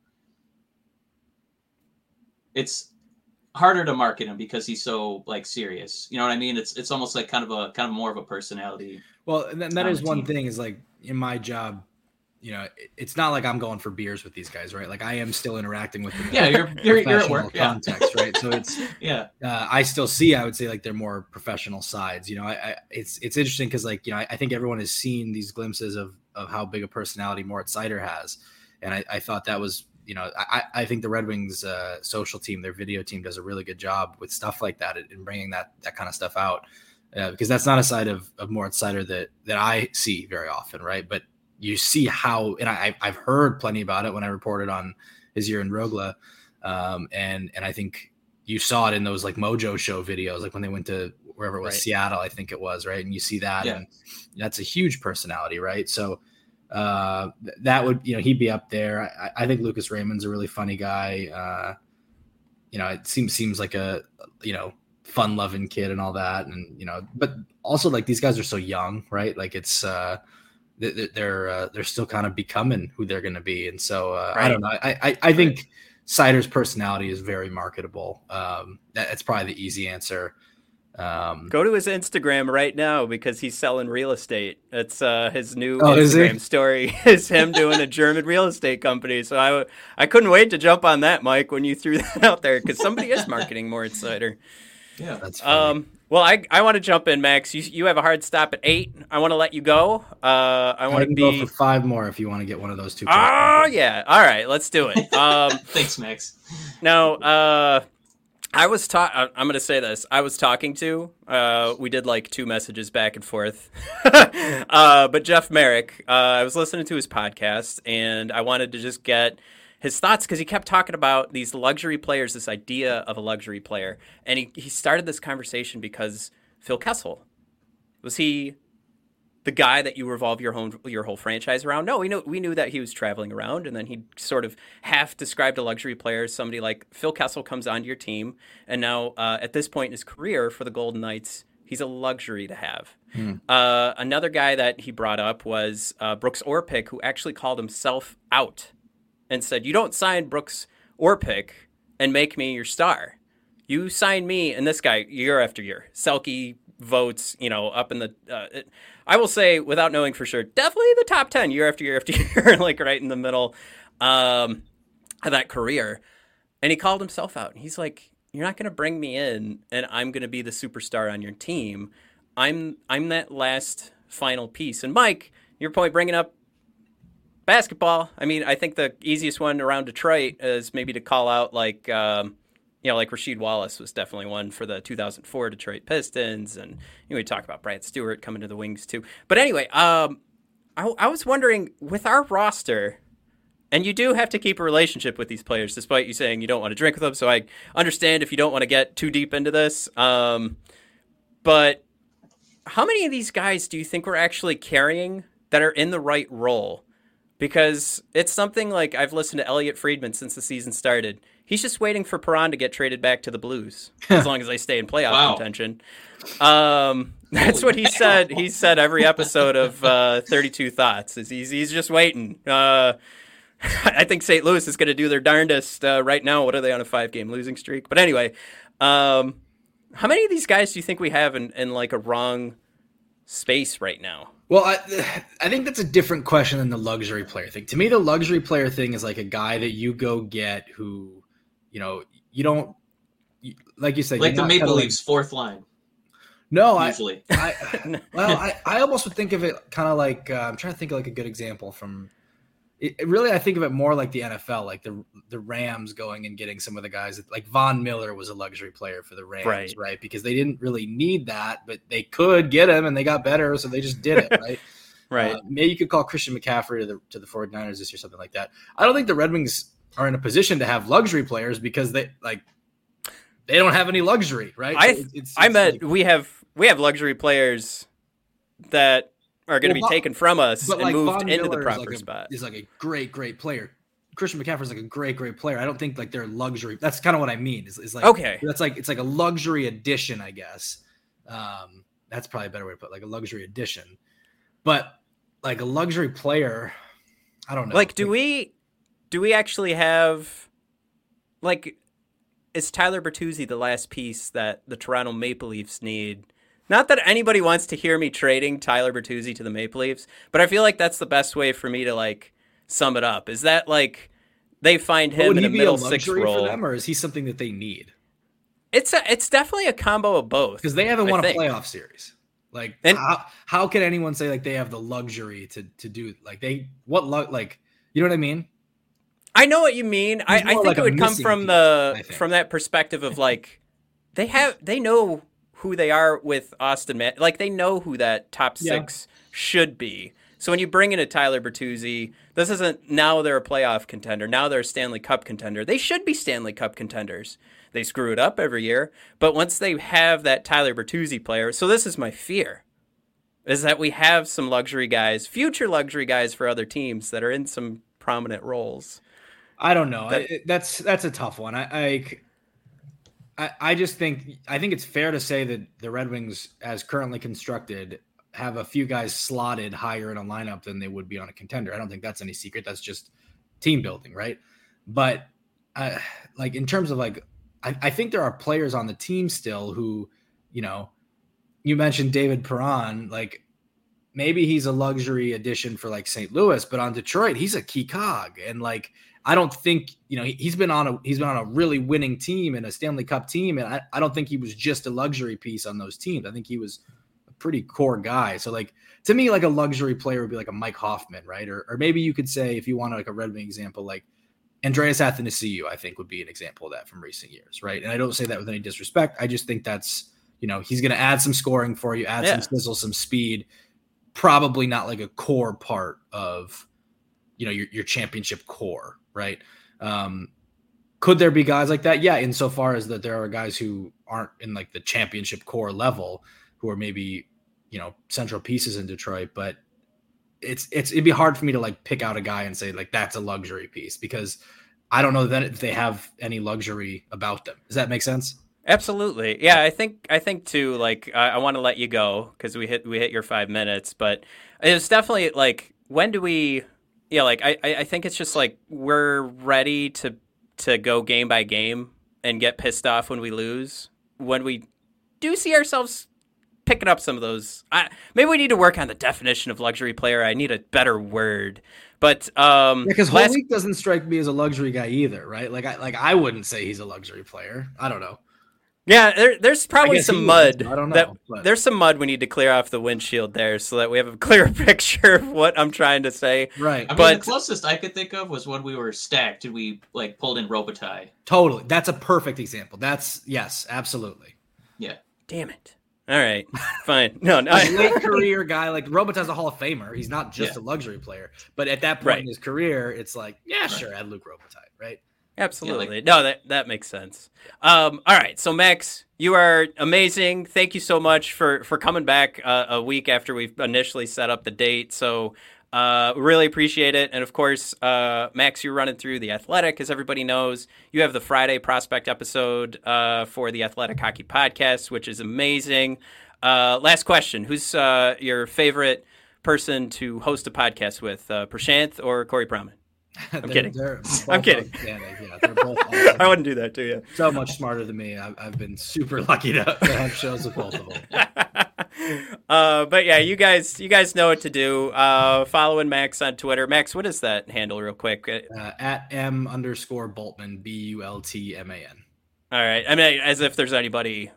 It's harder to market him because he's so like serious. You know what I mean? It's it's almost like kind of a kind of more of a personality. Well, and that, that is one thing is like in my job, you know, it, it's not like I'm going for beers with these guys, right? Like I am still interacting with them. Yeah, you're you're, you're at work. Context, yeah. right? So it's yeah. Uh, I still see. I would say like they're more professional sides. You know, I, I it's it's interesting because like you know I, I think everyone has seen these glimpses of of how big a personality Moritz Seider has, and I, I thought that was. You know, I, I think the Red Wings uh, social team, their video team, does a really good job with stuff like that and bringing that that kind of stuff out uh, because that's not a side of, of Moritz Seider that that I see very often, right? But you see how, and I, I've heard plenty about it when I reported on his year in Rogla, um, and and I think you saw it in those like Mojo Show videos, like when they went to wherever it was, right. Seattle, I think it was, right? And you see that, yeah. and that's a huge personality, right? So. Uh, that would, you know, he'd be up there. I, I think Lucas Raymond's a really funny guy. Uh, you know, it seems, seems like a, you know, fun loving kid and all that. And, you know, but also like these guys are so young, right? Like it's, uh, they're, they're, uh, they're still kind of becoming who they're going to be. And so, uh, right. I don't know. I, I, I think right. Seider's personality is very marketable. Um, that, that's probably the easy answer. Um, Go to his Instagram right now because he's selling real estate. That's uh, his new oh, Instagram is story is him doing a German real estate company. So I, I couldn't wait to jump on that, Mike, when you threw that out there because somebody is marketing Moritz Seider. Yeah, that's funny. Um, well, I, I want to jump in, Max. You you have a hard stop at eight. I want to let you go. Uh, I want to be go for five more if you want to get one of those two. Oh, yeah. All right. Let's do it. Um, Thanks, Max. Now, uh, I was ta- I'm going to say this. I was talking to, uh, we did like two messages back and forth, uh, but Jeff Merrick, uh, I was listening to his podcast and I wanted to just get his thoughts because he kept talking about these luxury players, this idea of a luxury player. And he, he started this conversation because Phil Kessel, was he the guy that you revolve your home, your whole franchise around? No, we knew, we knew that he was traveling around, and then he sort of half described a luxury player as somebody like Phil Kessel comes onto your team, and now uh, at this point in his career for the Golden Knights, he's a luxury to have. Hmm. Uh, another guy that he brought up was uh, Brooks Orpik, who actually called himself out and said, you don't sign Brooks Orpik and make me your star. You sign me, and this guy, year after year, Selke votes, you know, up in the, uh, it, I will say without knowing for sure, definitely the top ten year after year after year, like right in the middle um, of that career. And he called himself out. And he's like, you're not going to bring me in and I'm going to be the superstar on your team. I'm, I'm that last final piece. And Mike, your point bringing up basketball. I mean, I think the easiest one around Detroit is maybe to call out like, um, you know, like Rasheed Wallace was definitely one for the two thousand four Detroit Pistons. And you know, we talk about Brad Stewart coming to the Wings too. But anyway, um, I, I was wondering with our roster, and you do have to keep a relationship with these players, despite you saying you don't want to drink with them. So I understand if you don't want to get too deep into this. Um, but how many of these guys do you think we're actually carrying that are in the right role? Because it's something like I've listened to Elliott Friedman since the season started. He's just waiting for Perron to get traded back to the Blues as long as they stay in playoff wow. contention. Um, that's what he said. He said every episode of uh, thirty-two Thoughts. Is he's, he's just waiting. Uh, I think Saint Louis is going to do their darndest uh, right now. What are they on, a five-game losing streak? But anyway, um, how many of these guys do you think we have in, in like a wrong space right now? Well, I, I think that's a different question than the luxury player thing. To me, the luxury player thing is like a guy that you go get who, you know, you don't, you, like you said, like the Maple Leafs fourth line. No, usually. I, I well, I, I almost would think of it kind of like uh, I'm trying to think of like a good example from. It, it really, I think of it more like the N F L, like the the Rams going and getting some of the guys that, like Von Miller was a luxury player for the Rams, right. right? Because they didn't really need that, but they could get him and they got better, so they just did it, right? right. Uh, maybe you could call Christian McCaffrey to the to the 49ers this year, something like that. I don't think the Red Wings are in a position to have luxury players because they like they don't have any luxury, right? I it's, it's, I it's bet like, we have we have luxury players that are going to well, be taken from us and like moved Von into Miller the proper is like a, spot. He's like a great, great player. Christian McCaffrey is like a great, great player. I don't think like they're luxury. That's kind of what I mean. Is is like okay. That's like it's like a luxury addition, I guess. Um, that's probably a better way to put it, like a luxury addition. But like a luxury player, I don't know. Like, do we do we actually have like is Tyler Bertuzzi the last piece that the Toronto Maple Leafs need? Not that anybody wants to hear me trading Tyler Bertuzzi to the Maple Leafs, but I feel like that's the best way for me to like sum it up. Is that like they find him in a middle six role? For them, or is he something that they need? It's a, it's definitely a combo of both because they haven't won a playoff series. Like, and how, how can anyone say like they have the luxury to to do like they what like you know what I mean? I know what you mean. I, I think like it would come from the from that perspective of like they have they know. who they are with Austin, Man- like they know who that top six yeah. should be. So when you bring in a Tyler Bertuzzi, this isn't now they're a playoff contender. Now they're a Stanley Cup contender. They should be Stanley Cup contenders. They screw it up every year. But once they have that Tyler Bertuzzi player, so this is my fear, is that we have some luxury guys, future luxury guys for other teams that are in some prominent roles. I don't know. That, I, that's, that's a tough one. I, I I just think I think it's fair to say that the Red Wings, as currently constructed, have a few guys slotted higher in a lineup than they would be on a contender. I don't think that's any secret. That's just team building, right? But uh, like in terms of like, I, I think there are players on the team still who, you know, you mentioned David Perron. Like maybe he's a luxury addition for like Saint Louis, but on Detroit he's a key cog and like. I don't think, you know, he's been on a he's been on a really winning team and a Stanley Cup team. And I, I don't think he was just a luxury piece on those teams. I think he was a pretty core guy. So like to me, like a luxury player would be like a Mike Hoffman, right? Or or maybe you could say if you want like a Red Wing example, like Andreas Athanasiou, I think, would be an example of that from recent years, right? And I don't say that with any disrespect. I just think that's, you know, he's going to add some scoring for you, add yeah. some sizzle, some speed. Probably not like a core part of, you know, your, your championship core, right? Um, could there be guys like that? Yeah, insofar as that there are guys who aren't in like the championship core level who are maybe, you know, central pieces in Detroit, but it's it's it'd be hard for me to like pick out a guy and say like that's a luxury piece, because I don't know then if they have any luxury about them. Does that make sense? Absolutely. Yeah, I think I think too, like I, I want to let you go because we hit we hit your five minutes, but it's definitely like, when do we yeah, like I, I think it's just like we're ready to to go game by game and get pissed off when we lose. When we do see ourselves picking up some of those, I, maybe we need to work on the definition of luxury player. I need a better word, but um, because yeah, last... Holik doesn't strike me as a luxury guy either, right? Like I like I wouldn't say he's a luxury player. I don't know. Yeah, there, there's probably some mud. I don't know. That, but... There's some mud we need to clear off the windshield there so that we have a clearer picture of what I'm trying to say. Right. I but... mean, the closest I could think of was when we were stacked and we like pulled in Robitaille. Totally. That's a perfect example. That's yes, absolutely. Yeah. Damn it. All right, fine. No, no. He's a late career guy. Like, Robitaille's a Hall of Famer. He's not just yeah. a luxury player. But at that point right. in his career, it's like, yeah, right. sure, add Luc Robitaille, right? Absolutely. Yeah, like, no, that, that makes sense. Um, all right, so Max, you are amazing. Thank you so much for, for coming back uh, a week after we've initially set up the date. So uh, really appreciate it. And, of course, uh, Max, you're running through The Athletic. As everybody knows, you have the Friday prospect episode uh, for The Athletic Hockey Podcast, which is amazing. Uh, last question. Who's uh, your favorite person to host a podcast with, uh, Prashanth or Corey Pronman? I'm, they're, kidding. They're I'm kidding. I'm yeah, kidding. I wouldn't do that to you. So much smarter than me. I've, I've been super lucky to, to have shows with both of them. Uh, but yeah, you guys, you guys know what to do. Uh, following Max on Twitter. Max, what is that handle, real quick? Uh, at M underscore Bultman. B U L T M A N. All right. I mean, as if there's anybody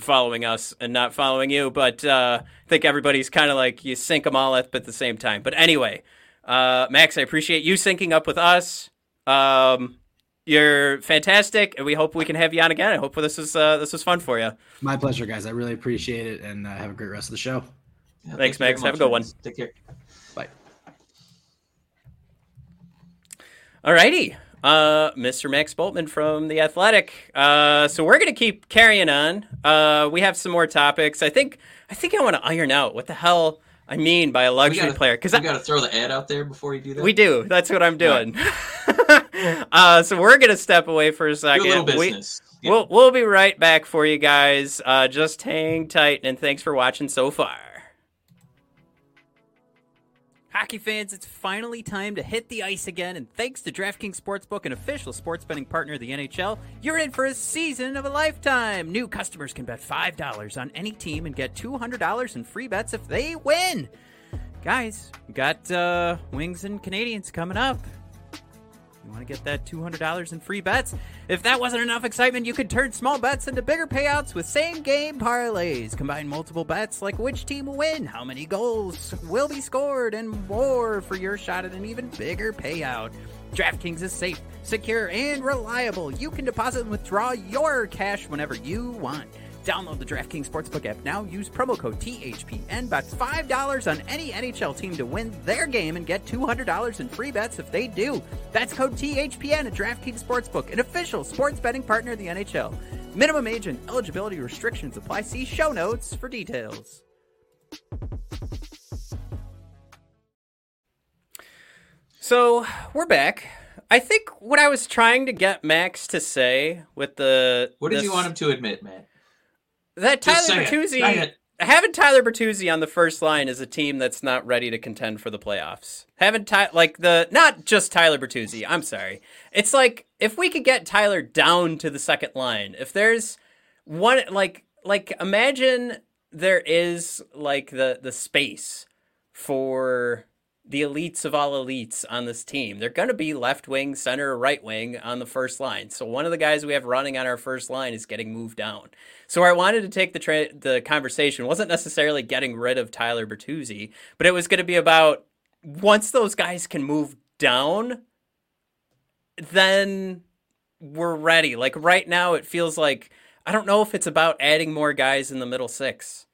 following us and not following you, but uh, I think everybody's kind of like, you sync them all up at the same time. But anyway. Uh, Max, I appreciate you syncing up with us. Um, you're fantastic, and we hope we can have you on again. I hope this was uh, this was fun for you. My pleasure, guys. I really appreciate it, and uh, have a great rest of the show. Yeah, thanks, thanks Max. Have a good one. Take care. Bye. All righty. Uh, Mister Max Bultman from The Athletic. Uh, so we're going to keep carrying on. Uh, we have some more topics. I think I think I want to iron out what the hell I mean by a luxury we gotta, player. Because I got to throw the ad out there before you do that. We do. That's what I'm doing. Right. uh, so we're going to step away for a second. Do a little business. We, yeah. we'll, we'll be right back for you guys. Uh, just hang tight, and thanks for watching so far. Hockey fans, it's finally time to hit the ice again, and thanks to DraftKings Sportsbook, an official sports betting partner of the N H L, you're in for a season of a lifetime. New customers can bet five dollars on any team and get two hundred dollars in free bets if they win. Guys, we got uh, Wings and Canadiens coming up. You want to get that two hundred dollars in free bets? If that wasn't enough excitement, you could turn small bets into bigger payouts with same-game parlays. Combine multiple bets like which team will win, how many goals will be scored, and more for your shot at an even bigger payout. DraftKings is safe, secure, and reliable. You can deposit and withdraw your cash whenever you want. Download the DraftKings Sportsbook app now. Use promo code T H P N. Bet five dollars on any N H L team to win their game and get two hundred dollars in free bets if they do. That's code T H P N at DraftKings Sportsbook, an official sports betting partner of the N H L. Minimum age and eligibility restrictions apply. See show notes for details. So we're back. I think what I was trying to get Max to say with the... What did this... you want him to admit, man? That Tyler Bertuzzi, having Tyler Bertuzzi on the first line is a team that's not ready to contend for the playoffs. Having Ty, like the, not just Tyler Bertuzzi, I'm sorry. It's like, if we could get Tyler down to the second line, if there's one, like, like imagine there is like the, the space for the elites of all elites on this team. They're going to be left wing, center, right wing on the first line. So one of the guys we have running on our first line is getting moved down. So I wanted to take the tra- the conversation. It wasn't necessarily getting rid of Tyler Bertuzzi, but it was going to be about once those guys can move down, then we're ready. Like right now, it feels like, I don't know if it's about adding more guys in the middle six,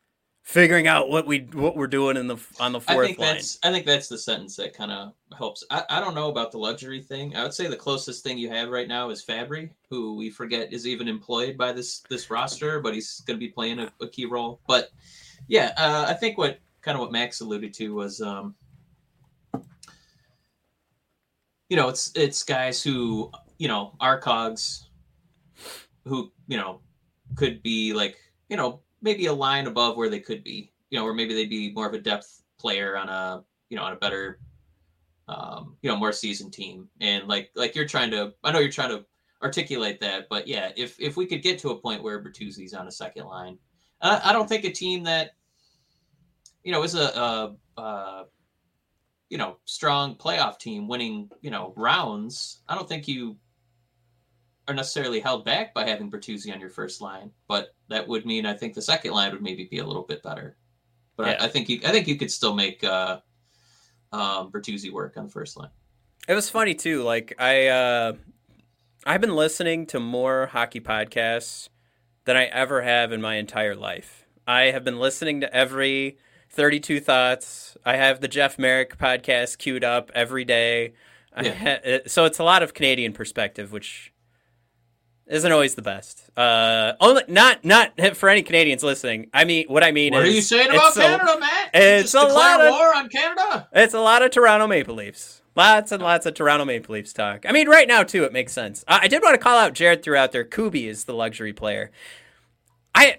figuring out what we what we're doing in the on the fourth I think line. That's, I think that's the sentence that kind of helps. I, I don't know about the luxury thing. I would say the closest thing you have right now is Fabry, who we forget is even employed by this this roster, but he's going to be playing a, a key role. But yeah, uh, I think what kind of what Max alluded to was. Um, You know, it's it's guys who, you know, are cogs who, you know, could be like, you know, maybe a line above where they could be, you know, or maybe they'd be more of a depth player on a, you know, on a better, um, you know, more seasoned team. And like like you're trying to, I know you're trying to articulate that, but yeah, if if we could get to a point where Bertuzzi's on a second line, I, I don't think a team that, you know, is a, a, a you know, strong playoff team winning, you know, rounds. I don't think you are necessarily held back by having Bertuzzi on your first line, but that would mean I think the second line would maybe be a little bit better. But yeah. I, I think you, I think you could still make uh, um, Bertuzzi work on the first line. It was funny too. Like I, uh, I've been listening to more hockey podcasts than I ever have in my entire life. I have been listening to every. thirty-two Thoughts. I have the Jeff Merrick podcast queued up every day. Yeah. Ha- so it's a lot of Canadian perspective, which isn't always the best. Uh, only, not not for any Canadians listening. I mean, what I mean what is... What are you saying about Canada, a, Matt? It's a lot of... war on Canada? It's a lot of Toronto Maple Leafs. Lots and lots of Toronto Maple Leafs talk. I mean, right now, too, it makes sense. I, I did want to call out Jared throughout there. Kubi is the luxury player. I...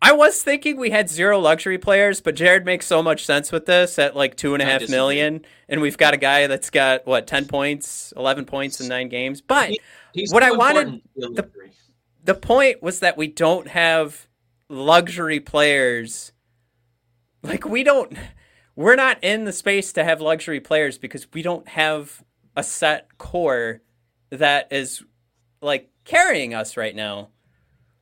I was thinking we had zero luxury players, but Jared makes so much sense with this at like two and a half million, and we've got a guy that's got what ten points, eleven points in nine games. But he, what I wanted, the, the point was that we don't have luxury players. Like we don't, we're not in the space to have luxury players because we don't have a set core that is like carrying us right now,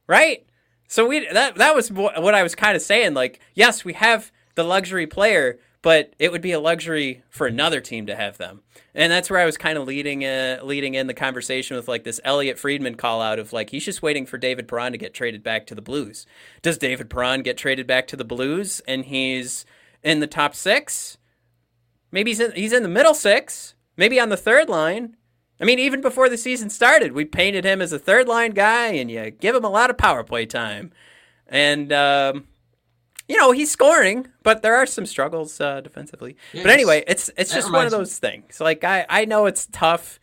right? So we that that was what I was kind of saying. Like, yes, we have the luxury player, but it would be a luxury for another team to have them. And that's where I was kind of leading uh, leading in the conversation with like this Elliott Friedman call out of like he's just waiting for David Perron to get traded back to the Blues. Does David Perron get traded back to the Blues and he's in the top six? Maybe he's in, he's in the middle six. Maybe on the third line. I mean, even before the season started, we painted him as a third-line guy, and you give him a lot of power play time. And, um, you know, he's scoring, but there are some struggles uh, defensively. Yeah, but anyway, it's it's just one of those me. things. Like, I, I know it's tough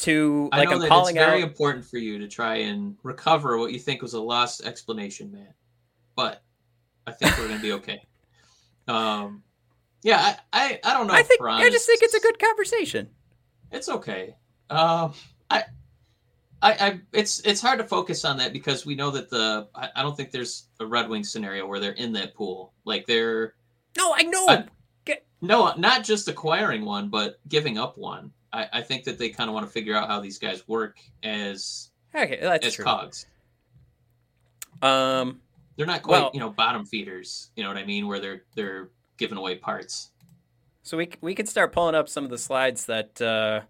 to, like, I know I'm that calling it's out. It's very important for you to try and recover what you think was a lost explanation, man. But I think we're going to be okay. Um, yeah, I, I, I don't know. I, think, I just think it's a good conversation. It's okay. Um, I, I, I, it's it's hard to focus on that because we know that the I, I don't think there's a Red Wings scenario where they're in that pool. Like they're no, I know. I, Get... No, not just acquiring one, but giving up one. I, I think that they kind of want to figure out how these guys work as okay, that's as true. cogs. Um, they're not quite well, you know bottom feeders. You know what I mean? Where they're they're giving away parts. So we we can start pulling up some of the slides that. Uh...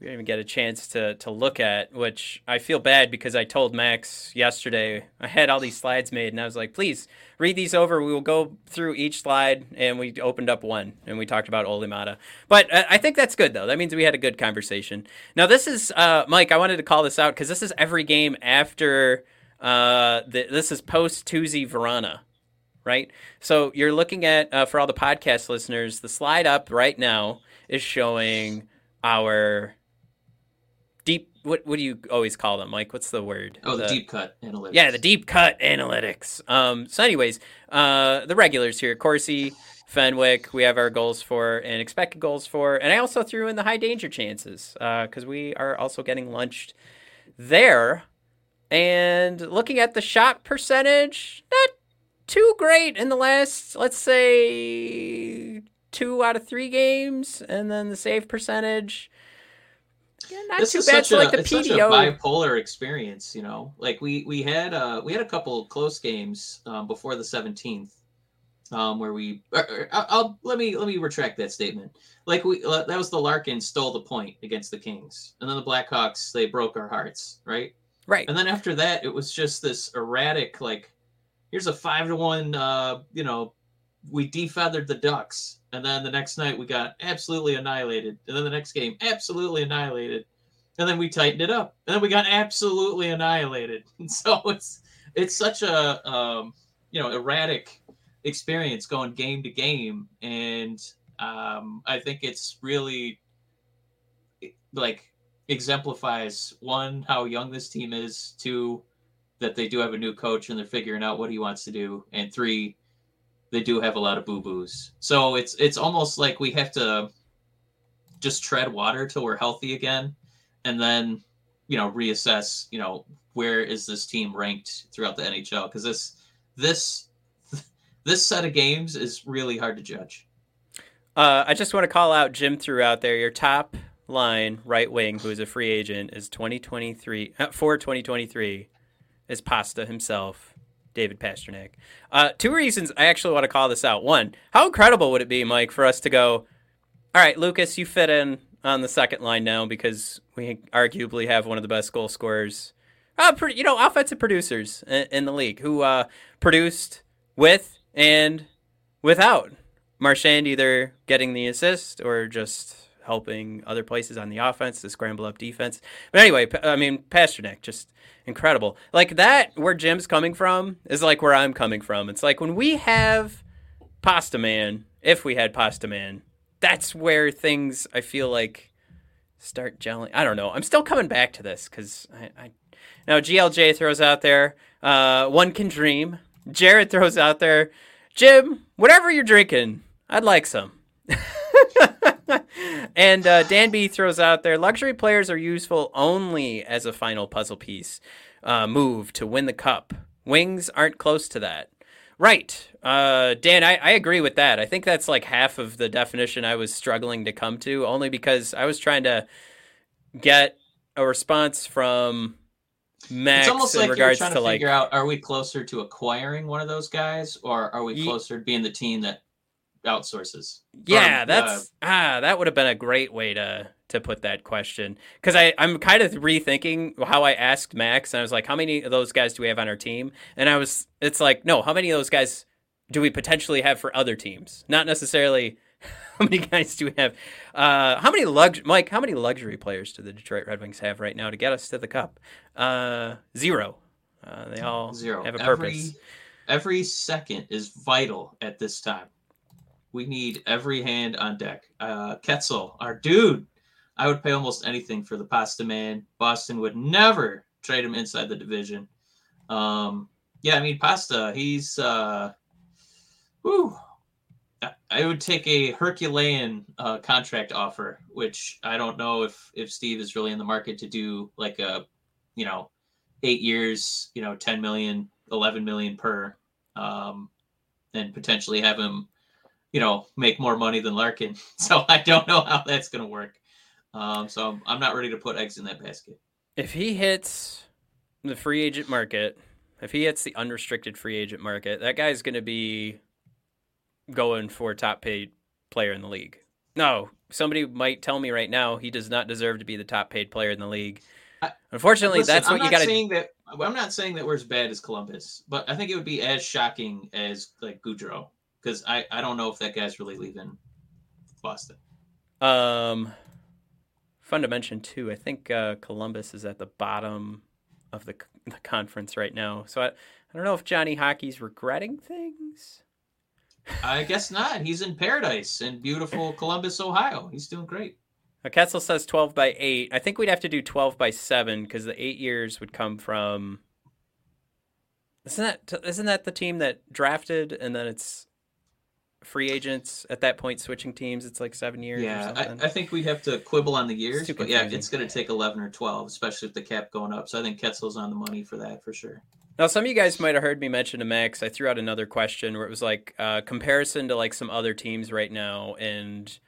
We didn't even get a chance to, to look at, which I feel bad because I told Max yesterday, I had all these slides made, and I was like, please, read these over. We will go through each slide, and we opened up one, and we talked about Olli Määttä. But I think that's good, though. That means we had a good conversation. Now, this is, uh, Mike, I wanted to call this out because this is every game after, uh, the, this is post-Tuesday Verona, right? So you're looking at, uh, for all the podcast listeners, the slide up right now is showing our... Deep, what what do you always call them, Mike? What's the word? Oh, the, the deep cut analytics. Yeah, the deep cut analytics. Um, so anyways, uh, the regulars here, Corsi, Fenwick, we have our goals for and expected goals for. And I also threw in the high danger chances because uh, we are also getting lunched there. And looking at the shot percentage, not too great in the last, let's say, two out of three games. And then the save percentage. Yeah, not this too is bad such, for, like, a, the it's such a bipolar experience, you know. Like we we had uh, we had a couple close games um, before the seventeenth, um, where we, or, or, I'll let me let me retract that statement. Like we, that was the Larkins stole the point against the Kings, and then the Blackhawks, they broke our hearts, right? Right. And then after that, it was just this erratic, like, here's a five to one, uh, you know, we defeathered the Ducks, and then the next night we got absolutely annihilated, and then the next game absolutely annihilated, and then we tightened it up, and then we got absolutely annihilated. And so it's it's such a um, you know erratic experience going game to game, and um, I think it's really like exemplifies one how young this team is, two that they do have a new coach and they're figuring out what he wants to do, and three, they do have a lot of boo-boos. So it's it's almost like we have to just tread water till we're healthy again, and then, you know, reassess, you know, where is this team ranked throughout the N H L? Because this this this set of games is really hard to judge. Uh, I just want to call out Jim threw out there, your top line right wing, who is a free agent, is twenty twenty-three for twenty twenty-three is Pasta himself, David Pastrňák. Uh, two reasons I actually want to call this out. One, how incredible would it be, Mike, for us to go, all right, Lucas, you fit in on the second line now because we arguably have one of the best goal scorers, uh, pretty, you know, offensive producers in, in the league who uh, produced with and without Marchand either getting the assist or just helping other places on the offense to scramble up defense. But anyway, I mean, Pastrňák, just incredible. Like that, where Jim's coming from is like where I'm coming from. It's like when we have Pasta Man, if we had Pasta Man, that's where things, I feel like, start gelling. I don't know. I'm still coming back to this because I, I... Now, G L J throws out there, uh, one can dream. Jared throws out there, Jim, whatever you're drinking, I'd like some. And uh, Dan B throws out there, luxury players are useful only as a final puzzle piece uh, move to win the cup. Wings aren't close to that. Right. Uh, Dan, I, I agree with that. I think that's like half of the definition I was struggling to come to, only because I was trying to get a response from Max. It's almost in like regards you're trying to, to figure like, out, are we closer to acquiring one of those guys, or are we closer to being the team that outsources? Yeah, um, that's uh, ah, that would have been a great way to to put that question, because I I'm kind of rethinking how I asked Max, and I was like, how many of those guys do we have on our team? And I was, it's like, no, how many of those guys do we potentially have for other teams? Not necessarily how many guys do we have. Uh, how many lux Mike? How many luxury players do the Detroit Red Wings have right now to get us to the cup? Uh, zero. Uh, they all zero. have a purpose. Every, every second is vital at this time. We need every hand on deck. Uh, Kessel, our dude. I would pay almost anything for the Pasta Man. Boston would never trade him inside the division. Um, yeah, I mean, Pasta, he's... Uh, whew, I, I would take a Herculean uh, contract offer, which I don't know if, if Steve is really in the market to do like a, you know, eight years, you know, ten million dollars, eleven million dollars per, um, and potentially have him, you know, make more money than Larkin. So I don't know how that's going to work. Um, so I'm, I'm not ready to put eggs in that basket. If he hits the free agent market, if he hits the unrestricted free agent market, that guy's going to be going for top paid player in the league. No, somebody might tell me right now he does not deserve to be the top paid player in the league. I, Unfortunately, listen, that's what I'm you got to that I'm not saying that we're as bad as Columbus, but I think it would be as shocking as like Goudreau. Because I, I don't know if that guy's really leaving Boston. Um, fun to mention, too. I think uh, Columbus is at the bottom of the, the conference right now. So I, I don't know if Johnny Hockey's regretting things. I guess not. He's in paradise in beautiful Columbus, Ohio. He's doing great. Now, Kessel says twelve by eight. I think we'd have to do twelve by seven because the eight years would come from... Isn't that, isn't that the team that drafted and then it's... free agents at that point switching teams, it's like seven years. Yeah, or something. I, I think we have to quibble on the years, but yeah, it's going to take eleven or twelve, especially with the cap going up. So I think Ketzel's on the money for that for sure. Now, some of you guys might have heard me mention to Max, I threw out another question where it was like uh, comparison to like some other teams right now and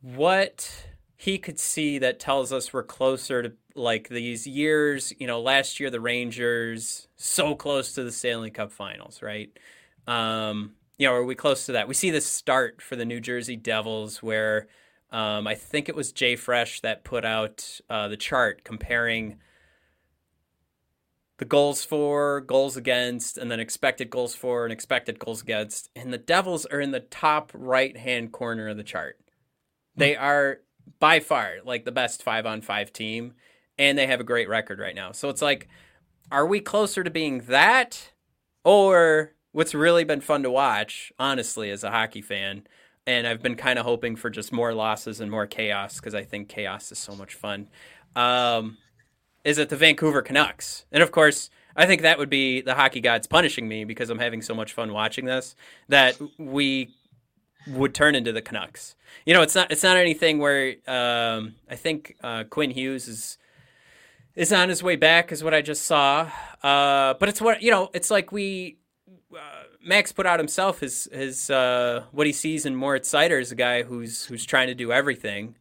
what he could see that tells us we're closer to like these years, you know, last year, the Rangers so close to the Stanley Cup finals, right? Um, you know, are we close to that? We see this start for the New Jersey Devils where um, I think it was Jay Fresh that put out uh, the chart comparing the goals for, goals against, and then expected goals for and expected goals against. And the Devils are in the top right-hand corner of the chart. They are by far like the best five-on-five team, and they have a great record right now. So it's like, are we closer to being that? Or what's really been fun to watch, honestly, as a hockey fan, and I've been kind of hoping for just more losses and more chaos because I think chaos is so much fun, Um is it the Vancouver Canucks? And, of course, I think that would be the hockey gods punishing me because I'm having so much fun watching this that we would turn into the Canucks. You know, it's not it's not anything where um, I think uh, Quinn Hughes is is on his way back is what I just saw. Uh, but it's what, you know, it's like we uh, – Max put out himself his, his, uh, what he sees in Moritz Seider is a guy who's, who's trying to do everything.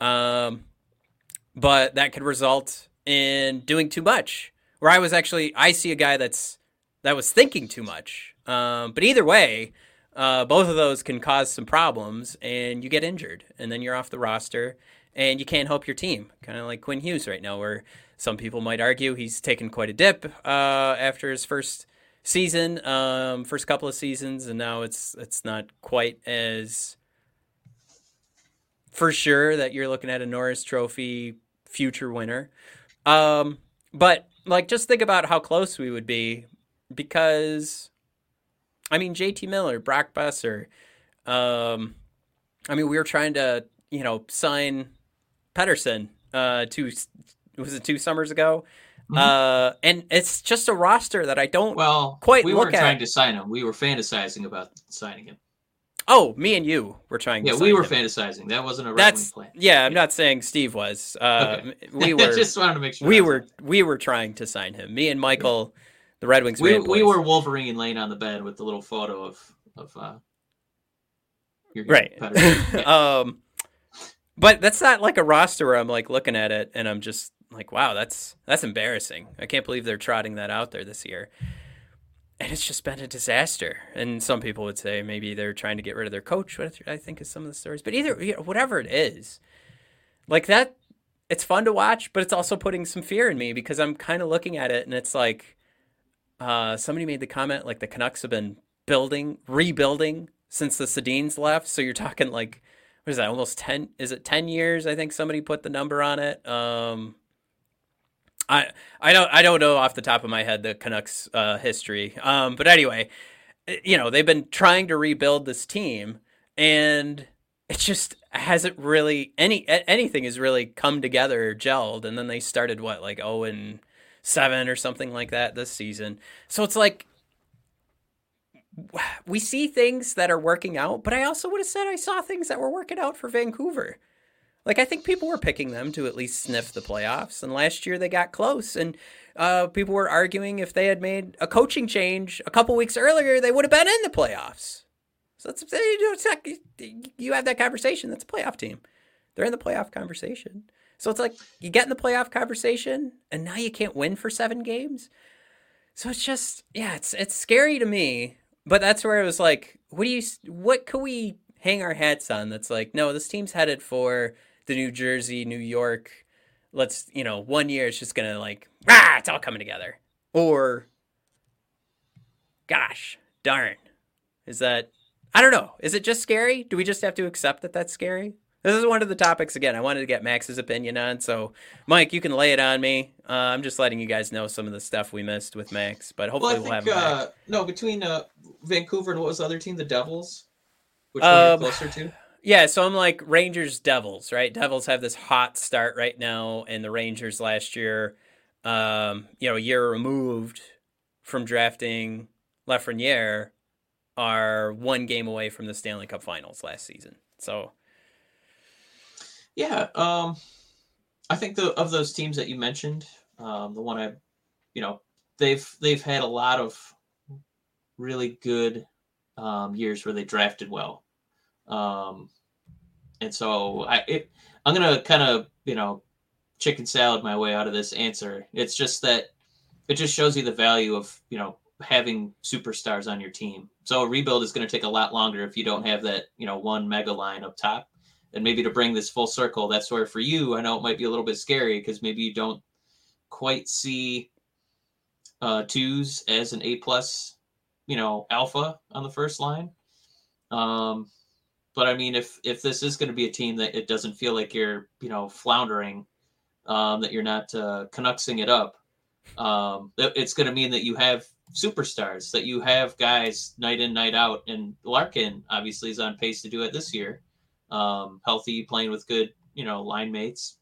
Um, but that could result – in doing too much, where I was actually, I see a guy that's that was thinking too much. Um, but either way, uh, both of those can cause some problems, and you get injured, and then you're off the roster, and you can't help your team. Kind of like Quinn Hughes right now, where some people might argue he's taken quite a dip uh, after his first season, um, first couple of seasons, and now it's it's not quite as for sure that you're looking at a Norris Trophy future winner. Um, but like, just think about how close we would be because I mean, J T Miller, Brock Boeser, um, I mean, we were trying to, you know, sign Pettersson, uh, two, was it two summers ago? Mm-hmm. Uh, and it's just a roster that I don't well, quite we look at. We weren't trying to sign him. We were fantasizing about signing him. Oh, me and you were trying to Yeah, we were him. fantasizing. That wasn't a Red Wing plan. Yeah, I'm not saying Steve was. Uh, okay. We were just wanted to make sure. We were that. we were trying to sign him. Me and Michael, yeah. the Red Wings. We we were Wolverine laying on the bed with the little photo of of uh, your right. Yeah. um, but that's not like a roster where I'm like looking at it and I'm just like, wow, that's that's embarrassing. I can't believe they're trotting that out there this year. And it's just been a disaster. And some people would say maybe they're trying to get rid of their coach, which I think is some of the stories. But either, you know, whatever it is, like that, it's fun to watch, but it's also putting some fear in me because I'm kind of looking at it and it's like uh, somebody made the comment like the Canucks have been building, rebuilding since the Sedins left. So you're talking like, what is that, almost ten? Is it ten years? I think somebody put the number on it. Um I, I don't I don't know off the top of my head the Canucks uh, history, um, but anyway, you know they've been trying to rebuild this team, and it just hasn't really any anything has really come together or gelled. And then they started what like zero and seven or something like that this season. So it's like we see things that are working out, but I also would have said I saw things that were working out for Vancouver. Like, I think people were picking them to at least sniff the playoffs. And last year they got close. And uh, people were arguing if they had made a coaching change a couple weeks earlier, they would have been in the playoffs. So it's, it's not, you have that conversation. That's a playoff team. They're in the playoff conversation. So it's like you get in the playoff conversation and now you can't win for seven games. So it's just, yeah, it's it's scary to me. But that's where it was like, what do you, what could we hang our hats on? That's like, no, this team's headed for the New Jersey, New York, let's, you know, one year it's just going to like, ah, it's all coming together. Or, gosh, darn. Is that, I don't know. Is it just scary? Do we just have to accept that that's scary? This is one of the topics, again, I wanted to get Max's opinion on. So, Mike, you can lay it on me. Uh, I'm just letting you guys know some of the stuff we missed with Max, but hopefully well, I think, we'll have him uh, back. No, between uh, Vancouver and what was the other team, the Devils, which um, we were closer to? Yeah, so I'm like Rangers, Devils, right? Devils have this hot start right now, and the Rangers last year, um, you know, a year removed from drafting Lafreniere, are one game away from the Stanley Cup Finals last season. So, yeah, um, I think the of those teams that you mentioned, um, the one I, you know, they've they've had a lot of really good um, years where they drafted well. Um, and so I, it, I'm going to kind of, you know, chicken salad my way out of this answer. It's just that it just shows you the value of, you know, having superstars on your team. So a rebuild is going to take a lot longer if you don't have that, you know, one mega line up top. And maybe to bring this full circle, that's where for you, I know it might be a little bit scary because maybe you don't quite see uh, twos as an A plus, you know, alpha on the first line. Um, but I mean, if, if this is going to be a team that it doesn't feel like you're, you know, floundering, um, that you're not uh, Canucksing it up, um, it's going to mean that you have superstars, that you have guys night in, night out. And Larkin obviously is on pace to do it this year. Um, healthy, playing with good, you know, line mates,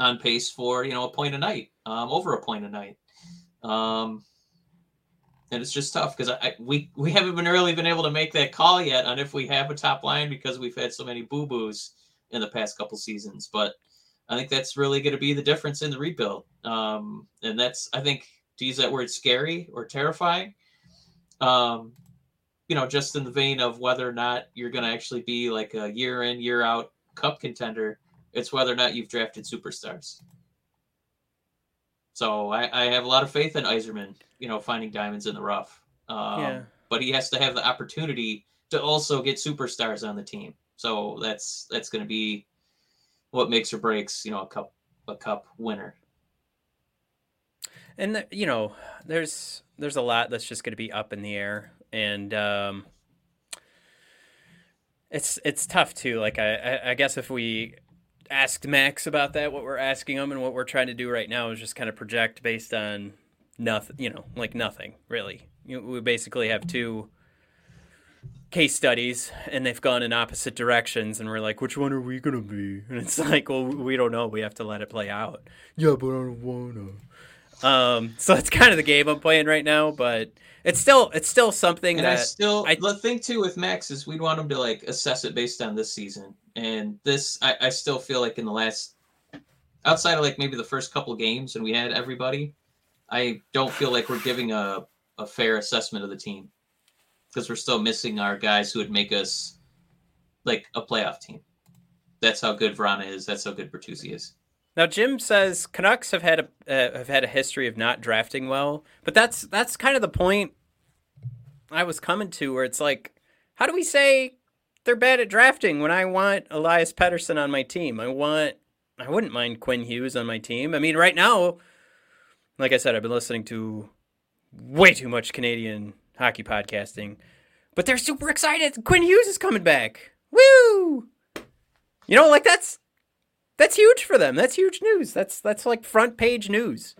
on pace for, you know, a point a night, um, over a point a night. Um, and it's just tough because I, I we, we haven't been really been able to make that call yet on if we have a top line because we've had so many boo-boos in the past couple seasons. But I think that's really going to be the difference in the rebuild. Um, and that's, I think, to use that word, scary or terrifying, um, you know, just in the vein of whether or not you're going to actually be like a year in, year out cup contender. It's whether or not you've drafted superstars. So I, I have a lot of faith in Yzerman, you know, finding diamonds in the rough. Um, yeah. But he has to have the opportunity to also get superstars on the team. So that's that's going to be what makes or breaks, you know, a cup a cup winner. And the, you know, there's there's a lot that's just going to be up in the air. And um, it's it's tough too. Like I, I, I guess if we asked Max about that, what we're asking him and what we're trying to do right now is just kind of project based on nothing. You know, like nothing really. You, we basically have two case studies, and they've gone in opposite directions, and we're like, which one are we gonna be? And it's like, well, we don't know. We have to let it play out. Yeah, but I don't wanna. Um, so that's kind of the game I'm playing right now, but it's still it's still something and that I still I, the thing too with Max is we'd want him to like assess it based on this season. And this I, I still feel like in the last, outside of like maybe the first couple games when we had everybody, I don't feel like we're giving a, a fair assessment of the team because we're still missing our guys who would make us like a playoff team. That's how good Vrana is. That's how good Bertuzzi is. Now Jim says Canucks have had a uh, have had a history of not drafting well, but that's that's kind of the point I was coming to, where it's like, how do we say they're bad at drafting when I want Elias Pettersson on my team? I want I wouldn't mind Quinn Hughes on my team. I mean, right now, like I said, I've been listening to way too much Canadian hockey podcasting, but they're super excited. Quinn Hughes is coming back. Woo! You know, like that's. That's huge for them. That's huge news. That's that's like front page news,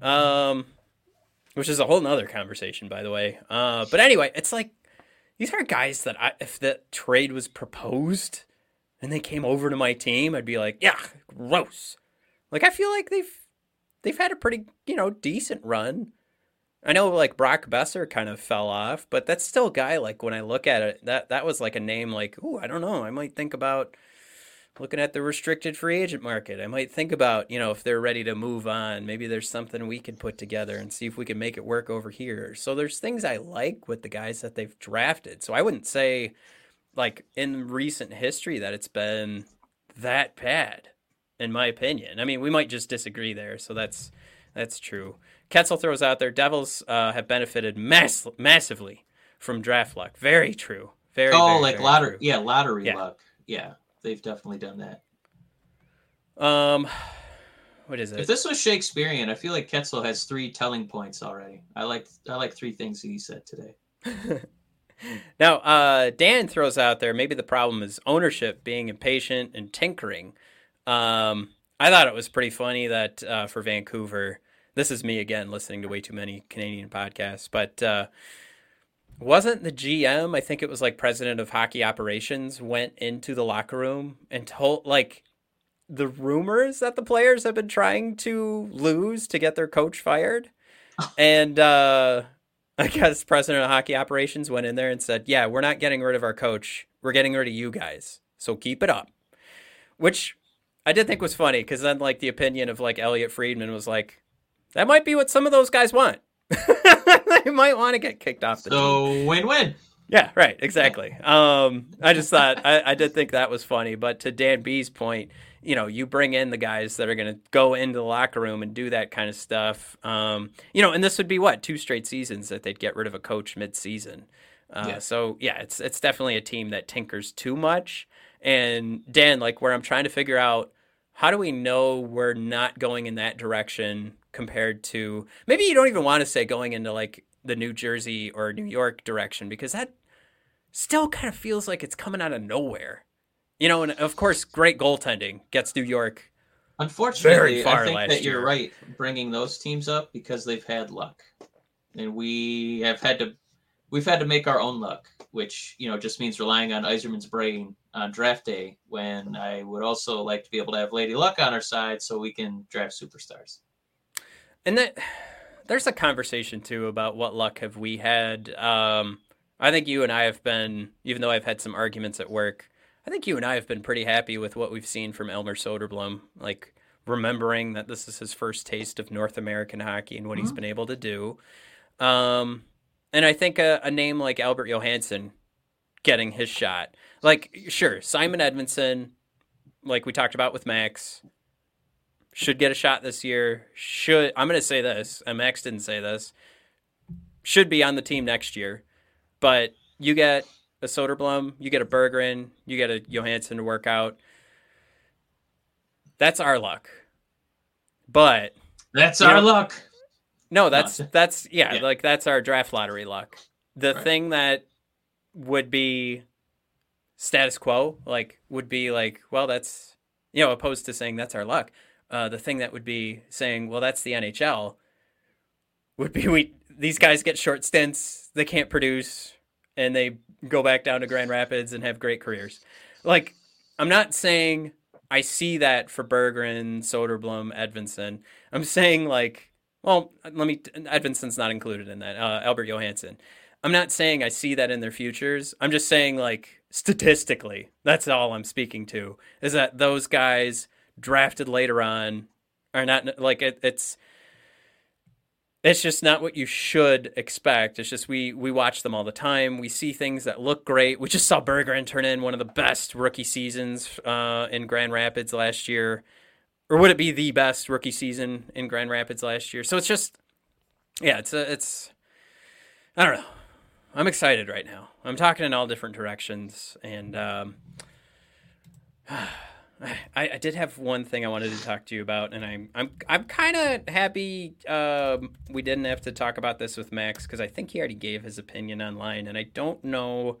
um, which is a whole nother conversation, by the way. Uh, but anyway, it's like these are guys that I, if the trade was proposed and they came over to my team, I'd be like, yeah, gross. Like I feel like they've they've had a pretty, you know, decent run. I know like Brock Boeser kind of fell off, but that's still a guy like when I look at it, that that was like a name like, ooh, I don't know, I might think about. Looking at the restricted free agent market, I might think about, you know, if they're ready to move on, maybe there's something we can put together and see if we can make it work over here. So there's things I like with the guys that they've drafted. So I wouldn't say, like, in recent history that it's been that bad, in my opinion. I mean, we might just disagree there, so that's that's true. Kessel throws out there, Devils uh, have benefited mass- massively from draft luck. Very true. Very, oh, very, like very lottery, true. Yeah, lottery yeah. luck. Yeah. They've definitely done that. Um, what is it? If this was Shakespearean, I feel like Kessel has three telling points already. I like I like three things that he said today. Now, uh, Dan throws out there, maybe the problem is ownership being impatient and tinkering. Um, I thought it was pretty funny that uh, for Vancouver, this is me again listening to way too many Canadian podcasts, but uh, wasn't the G M, I think it was like president of hockey operations, went into the locker room and told like the rumors that the players have been trying to lose to get their coach fired. And uh, I guess president of hockey operations went in there and said, yeah, we're not getting rid of our coach. We're getting rid of you guys. So keep it up, which I did think was funny. Cause then like the opinion of like Elliott Friedman was like, that might be what some of those guys want. They might want to get kicked off the so team. Win-win. Yeah, right, exactly. Um, I just thought, I, I did think that was funny. But to Dan B's point, you know, you bring in the guys that are going to go into the locker room and do that kind of stuff. Um, you know, and this would be what, two straight seasons that they'd get rid of a coach mid-season. Uh, yeah. So yeah, it's it's definitely a team that tinkers too much. And Dan, like where I'm trying to figure out, how do we know we're not going in that direction compared to, maybe you don't even want to say going into like the New Jersey or New York direction, because that still kind of feels like it's coming out of nowhere. You know, and of course, great goaltending gets New York. Unfortunately, very far I think last that you're year. Right bringing those teams up because they've had luck. And we have had to, we've had to make our own luck, which, you know, just means relying on Yzerman's brain on draft day, when I would also like to be able to have Lady Luck on our side so we can draft superstars. And that there's a conversation too about what luck have we had. Um, I think you and I have been, even though I've had some arguments at work, I think you and I have been pretty happy with what we've seen from Elmer Söderblom, like remembering that this is his first taste of North American hockey and what mm-hmm. he's been able to do. Um, and I think a, a name like Albert Johansson getting his shot. Like, sure, Simon Edvinsson, like we talked about with Max, should get a shot this year. Should I'm going to say this, and Max didn't say this, should be on the team next year. But you get a Söderblom, you get a Berggren, you get a Johansson to work out. That's our luck. But that's our know, luck. No, that's that's yeah, yeah, like that's our draft lottery luck. The right. thing that would be status quo, like would be like, well, that's, you know, opposed to saying that's our luck. Uh, the thing that would be saying, well, that's the N H L would be, we, these guys get short stints, they can't produce, and they go back down to Grand Rapids and have great careers. Like, I'm not saying I see that for Berggren, Söderblom, Edvinsson. I'm saying like, well, let me, Edvinson's not included in that. Uh, Albert Johansson. I'm not saying I see that in their futures. I'm just saying, like, statistically, that's all I'm speaking to, is that those guys drafted later on are not, like, it, it's it's just not what you should expect. It's just we we watch them all the time. We see things that look great. We just saw Berggren turn in one of the best rookie seasons uh, in Grand Rapids last year. Or would it be the best rookie season in Grand Rapids last year? So it's just, yeah, it's a, it's, I don't know. I'm excited right now. I'm talking in all different directions, and um, I, I did have one thing I wanted to talk to you about, and I'm I'm I'm kind of happy um, we didn't have to talk about this with Max, because I think he already gave his opinion online, and I don't know.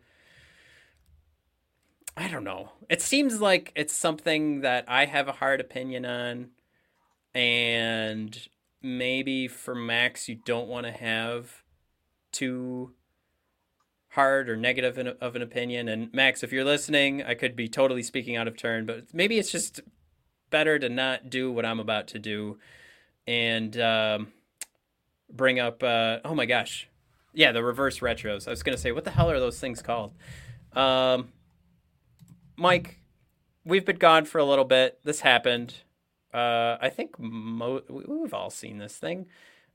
I don't know. It seems like it's something that I have a hard opinion on, and maybe for Max, you don't want to have too hard or negative in, of an opinion. And Max, if you're listening, I could be totally speaking out of turn, but maybe it's just better to not do what I'm about to do and um, bring up, uh, oh my gosh. Yeah. The reverse retros. I was going to say, what the hell are those things called? Um, Mike, we've been gone for a little bit. This happened. Uh, I think mo- we've all seen this thing.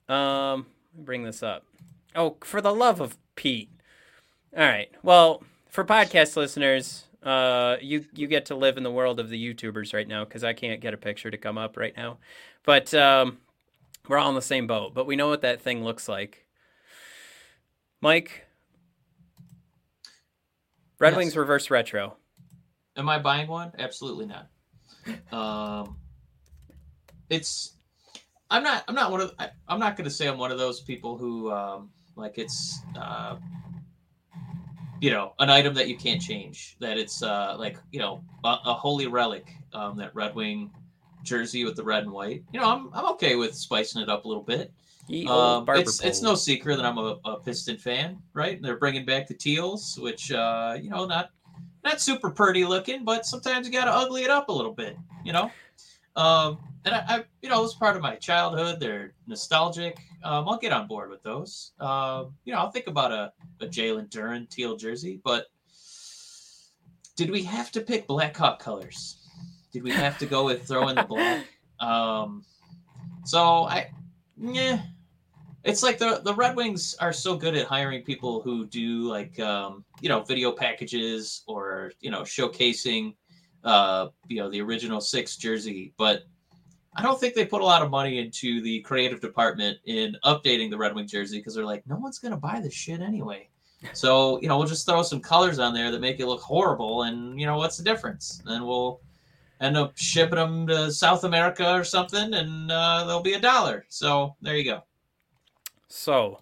Um, let me bring this up. Oh, for the love of Pete. All right. Well, for podcast listeners, uh, you you get to live in the world of the YouTubers right now, because I can't get a picture to come up right now. But um, we're all in the same boat. But we know what that thing looks like. Mike, Red yes. Wings reverse retro. Am I buying one? Absolutely not. um, it's. I'm not. I'm not one of. I, I'm not going to say I'm one of those people who um, like it's. Uh, you know, an item that you can't change, that it's uh, like, you know, a, a holy relic, um, that Red Wing jersey with the red and white. You know, I'm I'm okay with spicing it up a little bit. Um, it's, it's no secret that I'm a, a Piston fan, right? And they're bringing back the teals, which, uh, you know, not not super pretty looking, but sometimes you got to ugly it up a little bit, you know? Um, and I, I, you know, it was part of my childhood. They're nostalgic. Um, I'll get on board with those. Um, you know, I'll think about a, a Jalen Duren teal jersey, but did we have to pick Blackhawk colors? Did we have to go with throwing the black? Um, so I, yeah, it's like the, the Red Wings are so good at hiring people who do like, um, you know, video packages or, you know, showcasing, uh, you know, the original six jersey. But I don't think they put a lot of money into the creative department in updating the Red Wing jersey because they're like, no one's going to buy this shit anyway. So, you know, we'll just throw some colors on there that make it look horrible. And, you know, what's the difference? Then we'll end up shipping them to South America or something, and uh, there'll be a dollar. So there you go. So,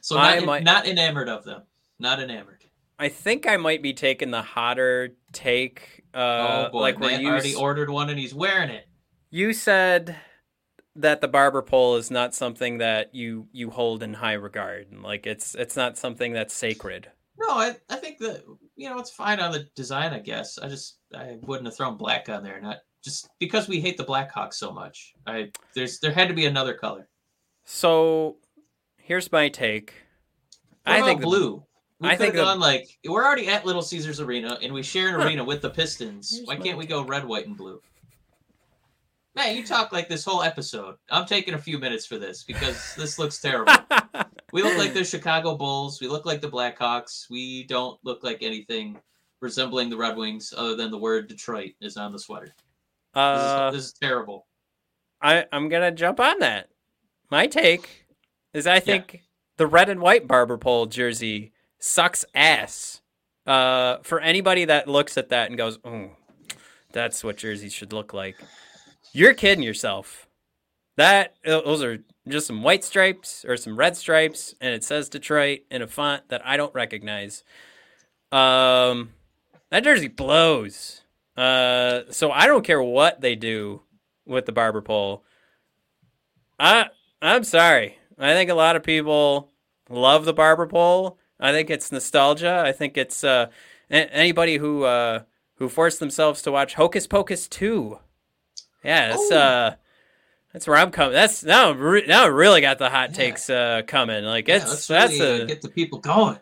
so not, I might... not enamored of them. Not enamored. I think I might be taking the hotter take. Uh, oh boy, like Matt you... already ordered one and he's wearing it. You said that the barber pole is not something that you, you hold in high regard. Like, it's it's not something that's sacred. No, I, I think that, you know, it's fine on the design, I guess. I just, I wouldn't have thrown black on there. Not just because we hate the Blackhawks so much. I there's There had to be another color. So, here's my take. What I about think blue. The, we I think gone, the... like, we're already at Little Caesars Arena, and we share an huh. arena with the Pistons. Here's Why can't we take. go red, white, and blue? Man, you talk like this whole episode. I'm taking a few minutes for this because this looks terrible. We look like the Chicago Bulls. We look like the Blackhawks. We don't look like anything resembling the Red Wings other than the word Detroit is on the sweater. Uh, this, is, this is terrible. I, I'm going to jump on that. My take is I think yeah. the red and white barber pole jersey sucks ass. Uh, for anybody that looks at that and goes, oh, that's what jerseys should look like. You're kidding yourself. That those are just some white stripes or some red stripes, and it says Detroit in a font that I don't recognize. Um, that jersey blows. Uh, so I don't care what they do with the barber pole. I I'm sorry. I think a lot of people love the barber pole. I think it's nostalgia. I think it's uh, anybody who uh, who forced themselves to watch Hocus Pocus two. Yeah, that's, uh, that's where I'm coming. That's now, I'm re- now I really got the hot yeah. takes uh, coming. Like, it's yeah, that's really, a... uh, get the people going.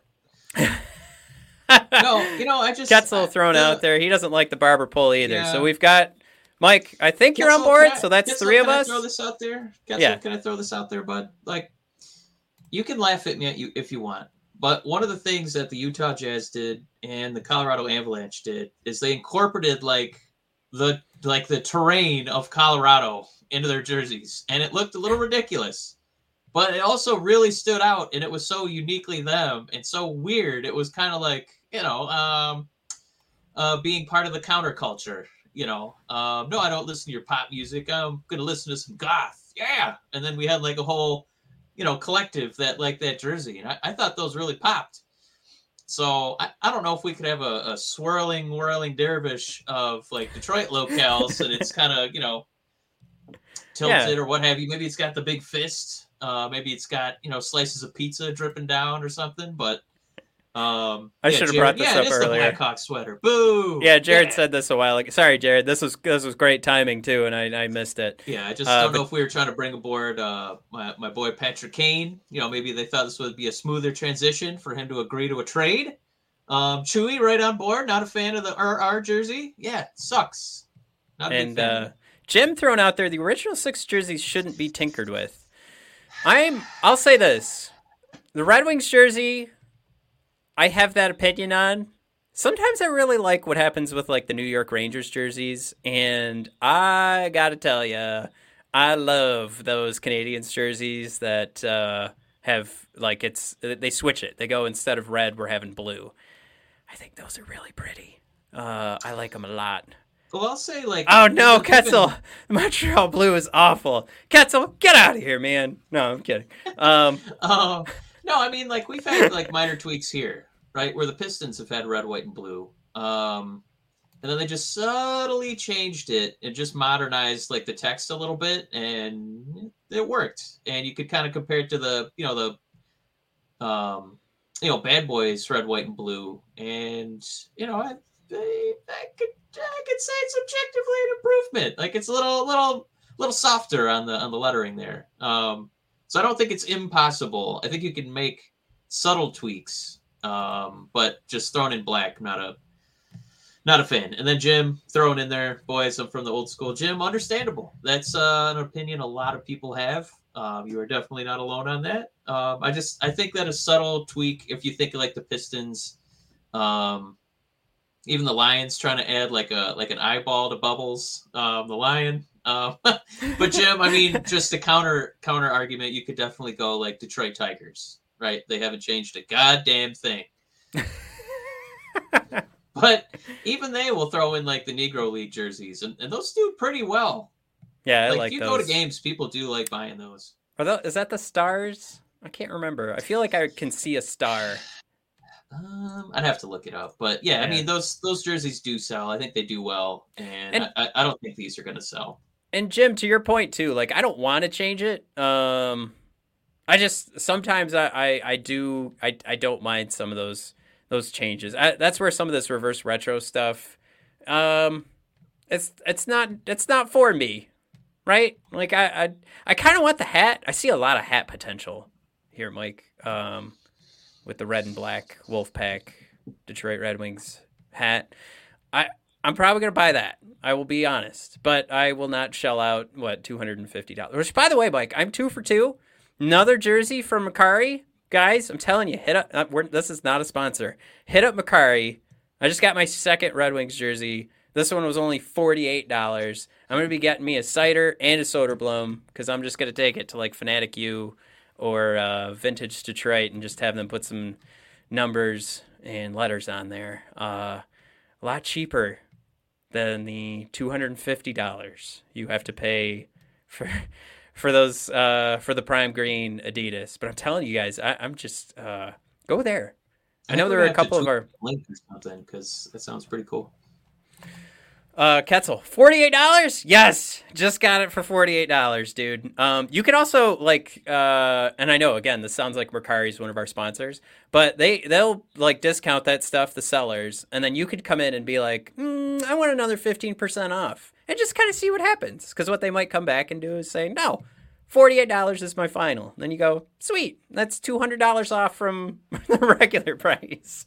No, you know, I just Ketzel thrown uh, out there. He doesn't like the barber pole either. Yeah. So we've got Mike. I think Ketzel, you're on board. I, so that's Ketzel, three of can us. I throw this out there. Ketzel, yeah. Can I throw this out there, bud? Like, you can laugh at me at you if you want. But one of the things that the Utah Jazz did and the Colorado Avalanche did is they incorporated like the. like the terrain of Colorado into their jerseys. And it looked a little ridiculous, but it also really stood out, and it was so uniquely them and so weird. It was kind of like, you know, um, uh, being part of the counterculture, you know, um, no, I don't listen to your pop music. I'm going to listen to some goth. Yeah. And then we had like a whole, you know, collective that liked that jersey. And I, I thought those really popped. So I, I don't know if we could have a, a swirling, whirling dervish of like Detroit locales and it's kind of, you know, tilted yeah. or what have you. Maybe it's got the big fist. Uh, maybe it's got, you know, slices of pizza dripping down or something. But um, I yeah, should have brought this yeah, up earlier. Yeah, it's the Blackhawk sweater. Boo! Yeah, Jared yeah. said this a while ago. Sorry, Jared. This was this was great timing, too, and I, I missed it. Yeah, I just uh, don't but... know if we were trying to bring aboard uh, my, my boy Patrick Kane. You know, maybe they thought this would be a smoother transition for him to agree to a trade. Um, Chewy, right on board. Not a fan of the R R jersey. Yeah, it sucks. Not a and, big fan. Uh, Jim thrown out there, the original six jerseys shouldn't be tinkered with. I'm, I'll say this. The Red Wings jersey... I have that opinion on. Sometimes I really like what happens with like the New York Rangers jerseys, and I gotta tell you, I love those Canadiens jerseys that uh, have like it's they switch it. They go instead of red, we're having blue. I think those are really pretty. Uh, I like them a lot. Well, I'll say like oh no, Ketzel, even... Montreal blue is awful. Ketzel, get out of here, man. No, I'm kidding. Um, oh. No, I mean, like, we've had, like, minor tweaks here, right, where the Pistons have had red, white, and blue. Um, and then they just subtly changed it and just modernized, like, the text a little bit, and it worked. And you could kind of compare it to the, you know, the, um, you know, Bad Boys, red, white, and blue. And, you know, I, I, I could I could say it's objectively an improvement. Like, it's a little little, little softer on the, on the lettering there. Um So I don't think it's impossible. I think you can make subtle tweaks, um, but just thrown in black, not a not a fan. And then Jim thrown in there, boys, I'm from the old school. Jim, understandable. That's uh, an opinion a lot of people have. Um, you are definitely not alone on that. Um, I just I think that a subtle tweak, if you think of like the Pistons, um, Even the Lions trying to add like a like an eyeball to Bubbles, um, the Lion. Um, but Jim, I mean, just a counter counter argument, you could definitely go like Detroit Tigers, right? They haven't changed a goddamn thing. But even they will throw in like the Negro League jerseys, and, and those do pretty well. Yeah, I like, like if you those. go to games, people do like buying those. Are those, is that the Stars? I can't remember. I feel like I can see a star. Um, I'd have to look it up, but yeah, yeah, I mean those those jerseys do sell. I think they do well, and, and I, I don't think these are going to sell. And Jim, to your point too, like I don't want to change it. Um, I just sometimes I, I, I do I, I don't mind some of those those changes. I, that's where some of this reverse retro stuff, um, it's it's not it's not for me, right? Like I I, I kind of want the hat. I see a lot of hat potential here, Mike. Um. With the red and black Wolfpack Detroit Red Wings hat. I, I'm probably going to buy that. I will be honest. But I will not shell out, what, two hundred fifty dollars. Which, by the way, Mike, I'm two for two. Another jersey from Mercari. Guys, I'm telling you, hit up. We're, this is not a sponsor. Hit up Mercari. I just got my second Red Wings jersey. This one was only forty-eight dollars. I'm going to be getting me a Seider and a Söderblom because I'm just going to take it to, like, Fanatic U or uh, Vintage Detroit and just have them put some numbers and letters on there. Uh, a lot cheaper than the two hundred fifty dollars you have to pay for for those uh, for the Prime Green Adidas. But I'm telling you guys, I, I'm just uh, go there. I, I know there are a couple of our links or something because that sounds pretty cool. Uh, Quetzal, forty-eight dollars? Yes. Just got it for forty-eight dollars, dude. Um, you can also like, uh, and I know again, this sounds like Mercari is one of our sponsors, but they, they'll like discount that stuff, the sellers. And then you could come in and be like, mm, I want another fifteen percent off and just kind of see what happens. Cause what they might come back and do is say, no, forty-eight dollars is my final. Then you go, sweet. That's two hundred dollars off from the regular price.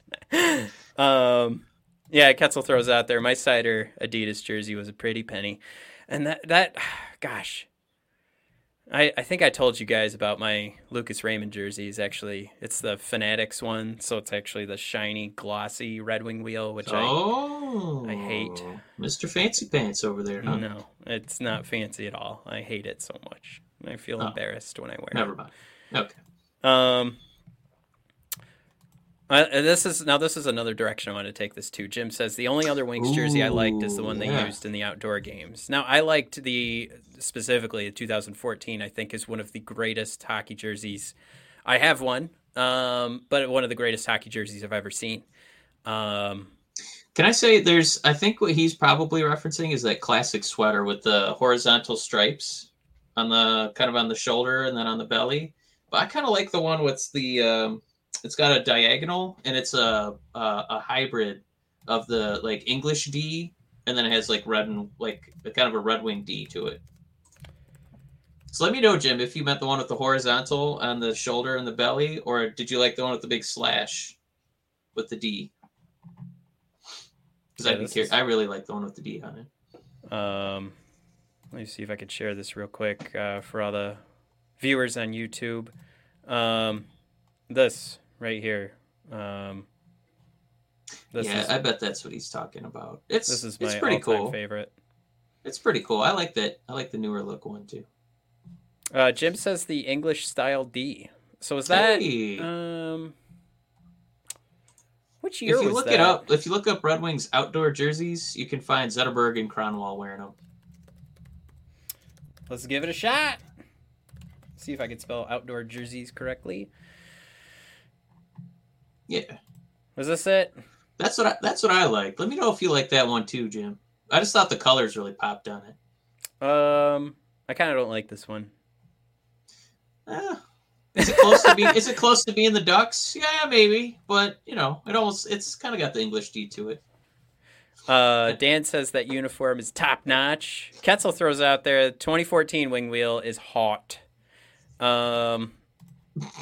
um, Yeah, Quetzal throws out there, my Seider Adidas jersey was a pretty penny. And that, that gosh, I I think I told you guys about my Lucas Raymond jerseys, actually. It's the Fanatics one, so it's actually the shiny, glossy Red Wing wheel, which oh, I, I hate. Mister Fancy Pants over there, huh? No, it's not fancy at all. I hate it so much. I feel oh, embarrassed when I wear never it. Never mind. Okay. Um... Uh, this is now. This is another direction I want to take this to. Jim says the only other Wings jersey I liked is the one they yeah. used in the outdoor games. Now I liked the specifically the two thousand fourteen. I think is one of the greatest hockey jerseys. I have one, um, but one of the greatest hockey jerseys I've ever seen. Um, Can I say there's? I think what he's probably referencing is that classic sweater with the horizontal stripes on the kind of on the shoulder and then on the belly. But I kind of like the one with the. Um, It's got a diagonal, and it's a, a a hybrid of the like English D, and then it has like red and like a kind of a Red Wing D to it. So let me know, Jim, if you meant the one with the horizontal on the shoulder and the belly, or did you like the one with the big slash with the D? Because yeah, I'd be curious. Is... I really like the one with the D on it. Um, let me see if I could share this real quick uh, for all the viewers on YouTube. Um, this. Right here. Um, this yeah, is, I bet that's what he's talking about. It's this is my it's pretty cool favorite. It's pretty cool. I like that. I like the newer look one too. Uh, Jim says the English style D. So is that hey. um, which year? If you was look that? it up, if you look up Red Wings outdoor jerseys, you can find Zetterberg and Cronwall wearing them. Let's give it a shot. See if I can spell outdoor jerseys correctly. Yeah. Was this it? That's what I, that's what I like. Let me know if you like that one too, Jim. I just thought the colors really popped on it. Um, I kind of don't like this one. Uh, is it close to be? Is it close to being the Ducks? Yeah, maybe. But you know, it almost it's kind of got the English D to it. Uh, Dan says that uniform is top notch. Quetzal throws out there twenty fourteen wing wheel is hot. Um.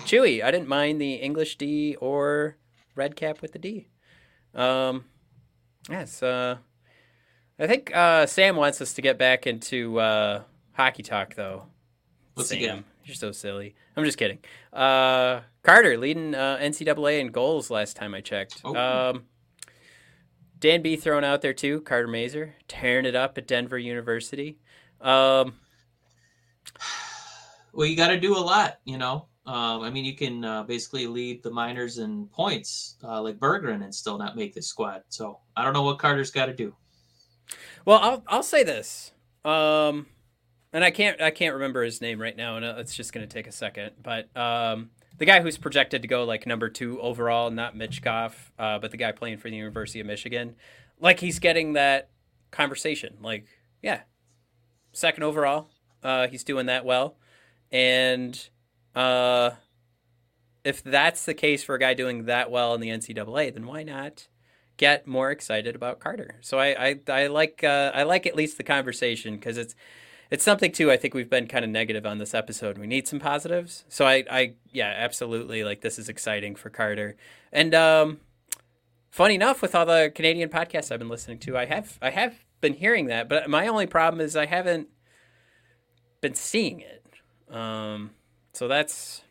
Chewy, I didn't mind the English D or red cap with the D. Um, yes, uh, I think uh, Sam wants us to get back into uh, hockey talk, though. Let's Sam, again. You're so silly. I'm just kidding. Uh, Carter leading uh, N C double A in goals last time I checked. Oh. Um, Dan B thrown out there too. Carter Mazur tearing it up at Denver University. Um, well, you got to do a lot, you know. Um, I mean, you can uh, basically lead the minors in points uh, like Berggren and still not make this squad. So I don't know what Carter's got to do. Well, I'll I'll say this, um, and I can't I can't remember his name right now, and it's just going to take a second. But um, the guy who's projected to go like number two overall, not Mitchkov, uh, but the guy playing for the University of Michigan, like he's getting that conversation. Like, yeah, second overall, uh, he's doing that well, and uh, if that's the case for a guy doing that well in the N C double A, then why not get more excited about Carter? So I I, I like uh, I like at least the conversation, because it's it's something too. I think we've been kind of negative on this episode. We need some positives. So I, I yeah absolutely like this is exciting for Carter. And um, funny enough, with all the Canadian podcasts I've been listening to, I have I have been hearing that. But my only problem is I haven't been seeing it. Um, so that's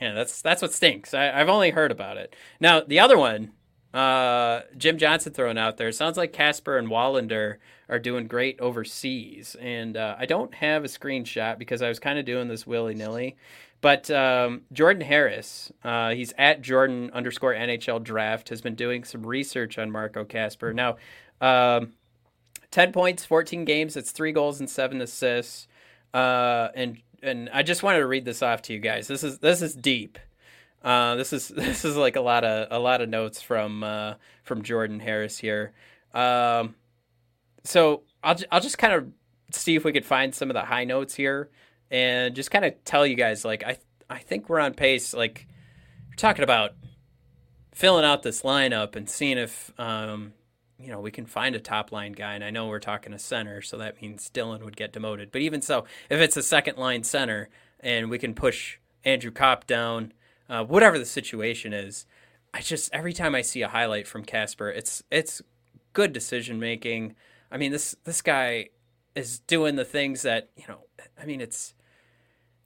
yeah that's that's what stinks. I, I've only heard about it. Now the other one. Uh, Jim Johnson thrown out there. Sounds like Casper and Wallander are doing great overseas. And uh, I don't have a screenshot because I was kind of doing this willy-nilly. But um, Jordan Harris, uh, he's at Jordan underscore N H L draft, has been doing some research on Marco Casper. Now, um, ten points, fourteen games. It's three goals and seven assists. Uh, and and I just wanted to read this off to you guys. This is this is deep. Uh, this is this is like a lot of a lot of notes from uh, from Jordan Harris here. Um, so I'll I'll just kind of see if we could find some of the high notes here, and just kind of tell you guys like I I think we're on pace. Like you're talking about filling out this lineup and seeing if um, you know we can find a top line guy. And I know we're talking a center, so that means Dylan would get demoted. But even so, if it's a second line center and we can push Andrew Copp down. Uh, whatever the situation is, I just every time I see a highlight from Casper, it's it's good decision making. I mean, this this guy is doing the things that you know. I mean, it's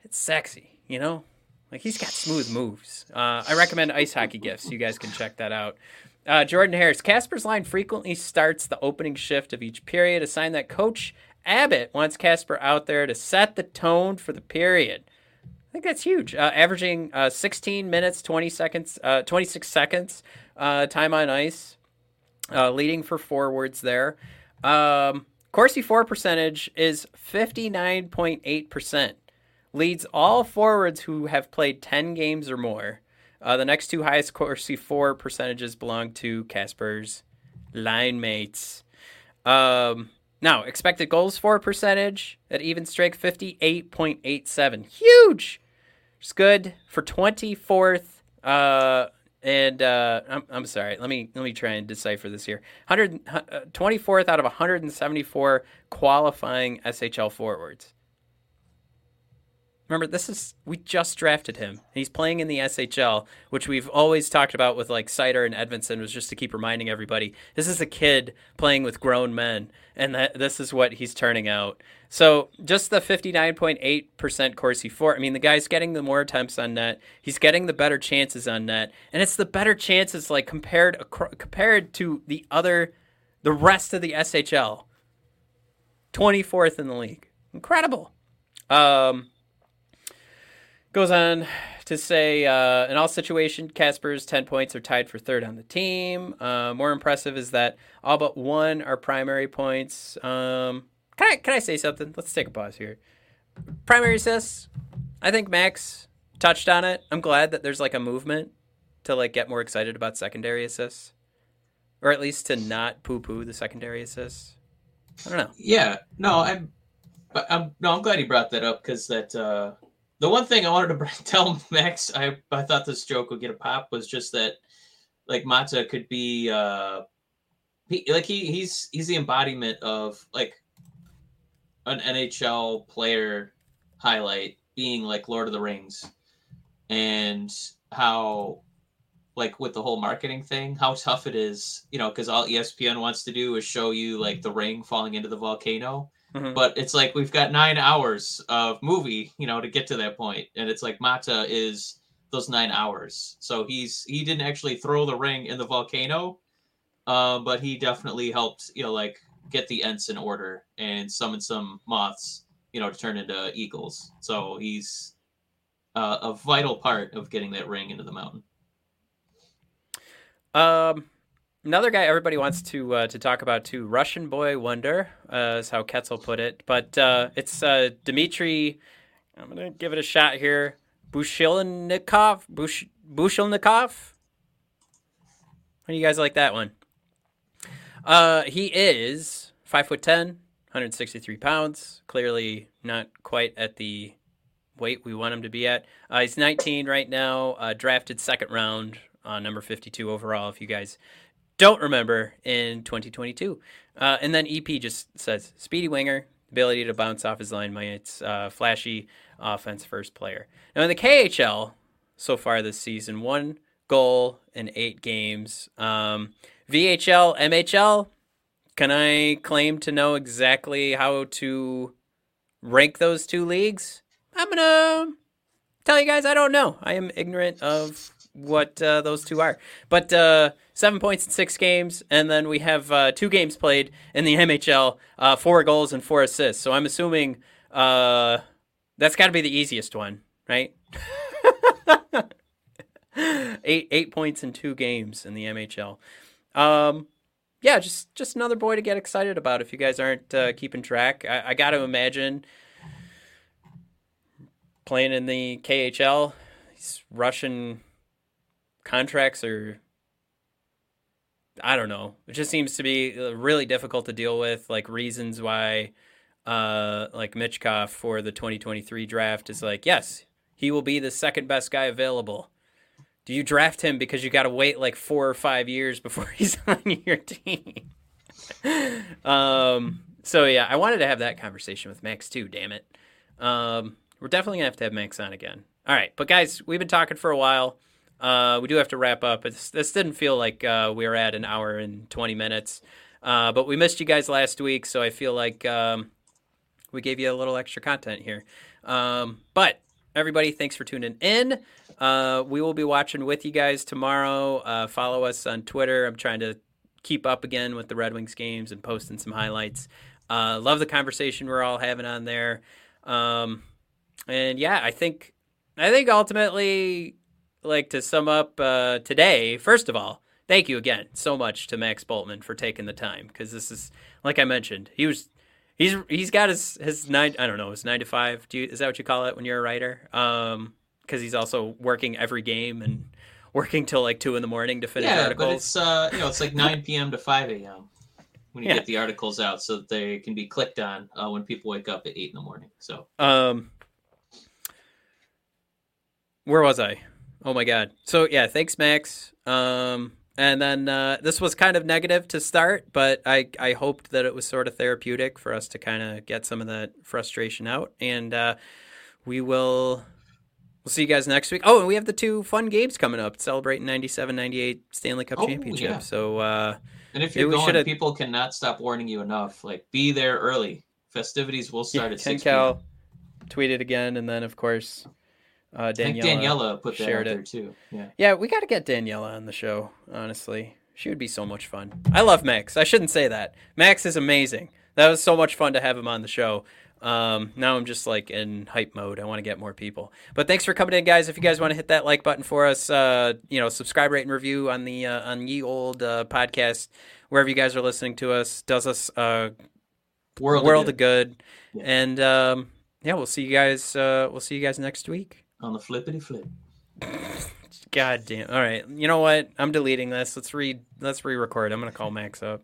it's sexy, you know. Like he's got smooth moves. Uh, I recommend Ice Hockey Gifts. You guys can check that out. Uh, Jordan Harris, Casper's line frequently starts the opening shift of each period, a sign that Coach Abbott wants Casper out there to set the tone for the period. I think that's huge. Uh, averaging uh, sixteen minutes, twenty seconds, uh, twenty-six seconds uh, time on ice, uh, leading for forwards there. Um, Corsi four percentage is fifty-nine point eight percent. Leads all forwards who have played ten games or more. Uh, the next two highest Corsi four percentages belong to Casper's line mates. Um, Now, expected goals for percentage at even strength, fifty-eight point eight seven. Huge! It's good for twenty-fourth. Uh, and uh, I'm, I'm sorry. Let me let me try and decipher this here. one hundred, uh, twenty-fourth out of one hundred seventy-four qualifying S H L forwards. Remember, this is we just drafted him. He's playing in the S H L, which we've always talked about with like Seider and Edvinsson, was just to keep reminding everybody this is a kid playing with grown men, and that this is what he's turning out. So just the fifty-nine point eight percent Corsi four. I mean, the guy's getting the more attempts on net. He's getting the better chances on net, and it's the better chances like compared compared to the other, the rest of the S H L. twenty-fourth in the league, incredible. Um. Goes on to say, uh, in all situations, Casper's ten points are tied for third on the team. Uh, more impressive is that all but one are primary points. Um, can I can I say something? Let's take a pause here. Primary assists. I think Max touched on it. I'm glad that there's like a movement to like get more excited about secondary assists, or at least to not poo-poo the secondary assists. I don't know. Yeah. No, I'm. I'm no, I'm glad he brought that up because that. Uh... The one thing I wanted to tell Max, I, I thought this joke would get a pop, was just that, like, Määttä could be, uh, he, like, he he's he's the embodiment of, like, an N H L player highlight being, like, Lord of the Rings. And how, like, with the whole marketing thing, how tough it is, you know, because all E S P N wants to do is show you, like, the ring falling into the volcano. Mm-hmm. But it's like we've got nine hours of movie, you know, to get to that point. And it's like Määttä is those nine hours. So he's he didn't actually throw the ring in the volcano, Uh, but he definitely helped, you know, like get the Ents in order and summon some moths, you know, to turn into eagles. So he's uh, a vital part of getting that ring into the mountain. Um, another guy everybody wants to uh, to talk about too, Russian boy wonder, uh, is how Kessel put it. But uh, it's uh, Dmitry. I'm gonna give it a shot here. Bushilnikov, Bush, Bushilnikov. How do you guys like that one? Uh, he is five foot ten, one hundred sixty-three pounds. Clearly not quite at the weight we want him to be at. Uh, he's nineteen right now. Uh, drafted second round, uh, number fifty-two overall. If you guys don't remember, in twenty twenty-two, uh, and then E P just says speedy winger, ability to bounce off his line mates, uh, flashy offense first player. Now in the K H L so far this season, one goal in eight games. Um, V H L, M H L, can I claim to know exactly how to rank those two leagues? I'm going to tell you guys I don't know. I am ignorant of what uh, those two are. But uh, seven points in six games, and then we have uh, two games played in the M H L, uh, four goals and four assists. So I'm assuming uh, that's got to be the easiest one, right? eight eight points in two games in the M H L. Um, yeah, just, just another boy to get excited about if you guys aren't uh, keeping track. I, I got to imagine playing in the K H L, these Russian contracts are, I don't know. It just seems to be really difficult to deal with, like reasons why, uh, like Michkov for the twenty twenty-three draft is like, yes, he will be the second best guy available. Do you draft him because you got to wait like four or five years before he's on your team? um, so, yeah, I wanted to have that conversation with Max, too, damn it. Um, we're definitely going to have to have Max on again. All right, but, guys, we've been talking for a while. Uh, we do have to wrap up. It's, this didn't feel like uh, we were at an hour and twenty minutes, uh, but we missed you guys last week, so I feel like um, we gave you a little extra content here. Um, but... Everybody, thanks for tuning in. Uh, we will be watching with you guys tomorrow. Uh, follow us on Twitter. I'm trying to keep up again with the Red Wings games and posting some highlights. Uh, love the conversation we're all having on there. Um, and yeah, I think I think ultimately, like to sum up uh, today. First of all, thank you again so much to Max Bultman for taking the time, because this is, like I mentioned, he was. He's he's got his, his nine I don't know his nine to five. Do you, is that what you call it when you're a writer? Um, because he's also working every game and working till like two in the morning to finish yeah, articles. Yeah, but it's uh you know it's like nine p.m. to five a.m. when you yeah. get the articles out so that they can be clicked on uh, when people wake up at eight in the morning. So um, where was I? Oh my god. So yeah, thanks Max. Um. And then uh, this was kind of negative to start, but I, I hoped that it was sort of therapeutic for us to kind of get some of that frustration out. And uh, we will we'll see you guys next week. Oh, and we have the two fun games coming up, celebrating ninety-seven ninety-eight Stanley Cup oh, Championship. Yeah. So, uh, and if you're going, people cannot stop warning you enough. Like, be there early. Festivities will start yeah, at six p.m. Cal tweeted again, and then, of course... Uh, Daniela I think Daniela put that out there, it. too. Yeah, yeah, we got to get Daniela on the show, honestly. She would be so much fun. I love Max. I shouldn't say that. Max is amazing. That was so much fun to have him on the show. Um, now I'm just, like, in hype mode. I want to get more people. But thanks for coming in, guys. If you guys want to hit that like button for us, uh, you know, subscribe, rate, and review on the uh, on Ye Old uh, podcast, wherever you guys are listening to us. Does us uh, world, world of good. Of good. Yeah. And, um, yeah, we'll see you guys. Uh, we'll see you guys next week. On the flippity flip. God damn. All right. You know what? I'm deleting this. Let's re let's re-record. I'm gonna call Max up.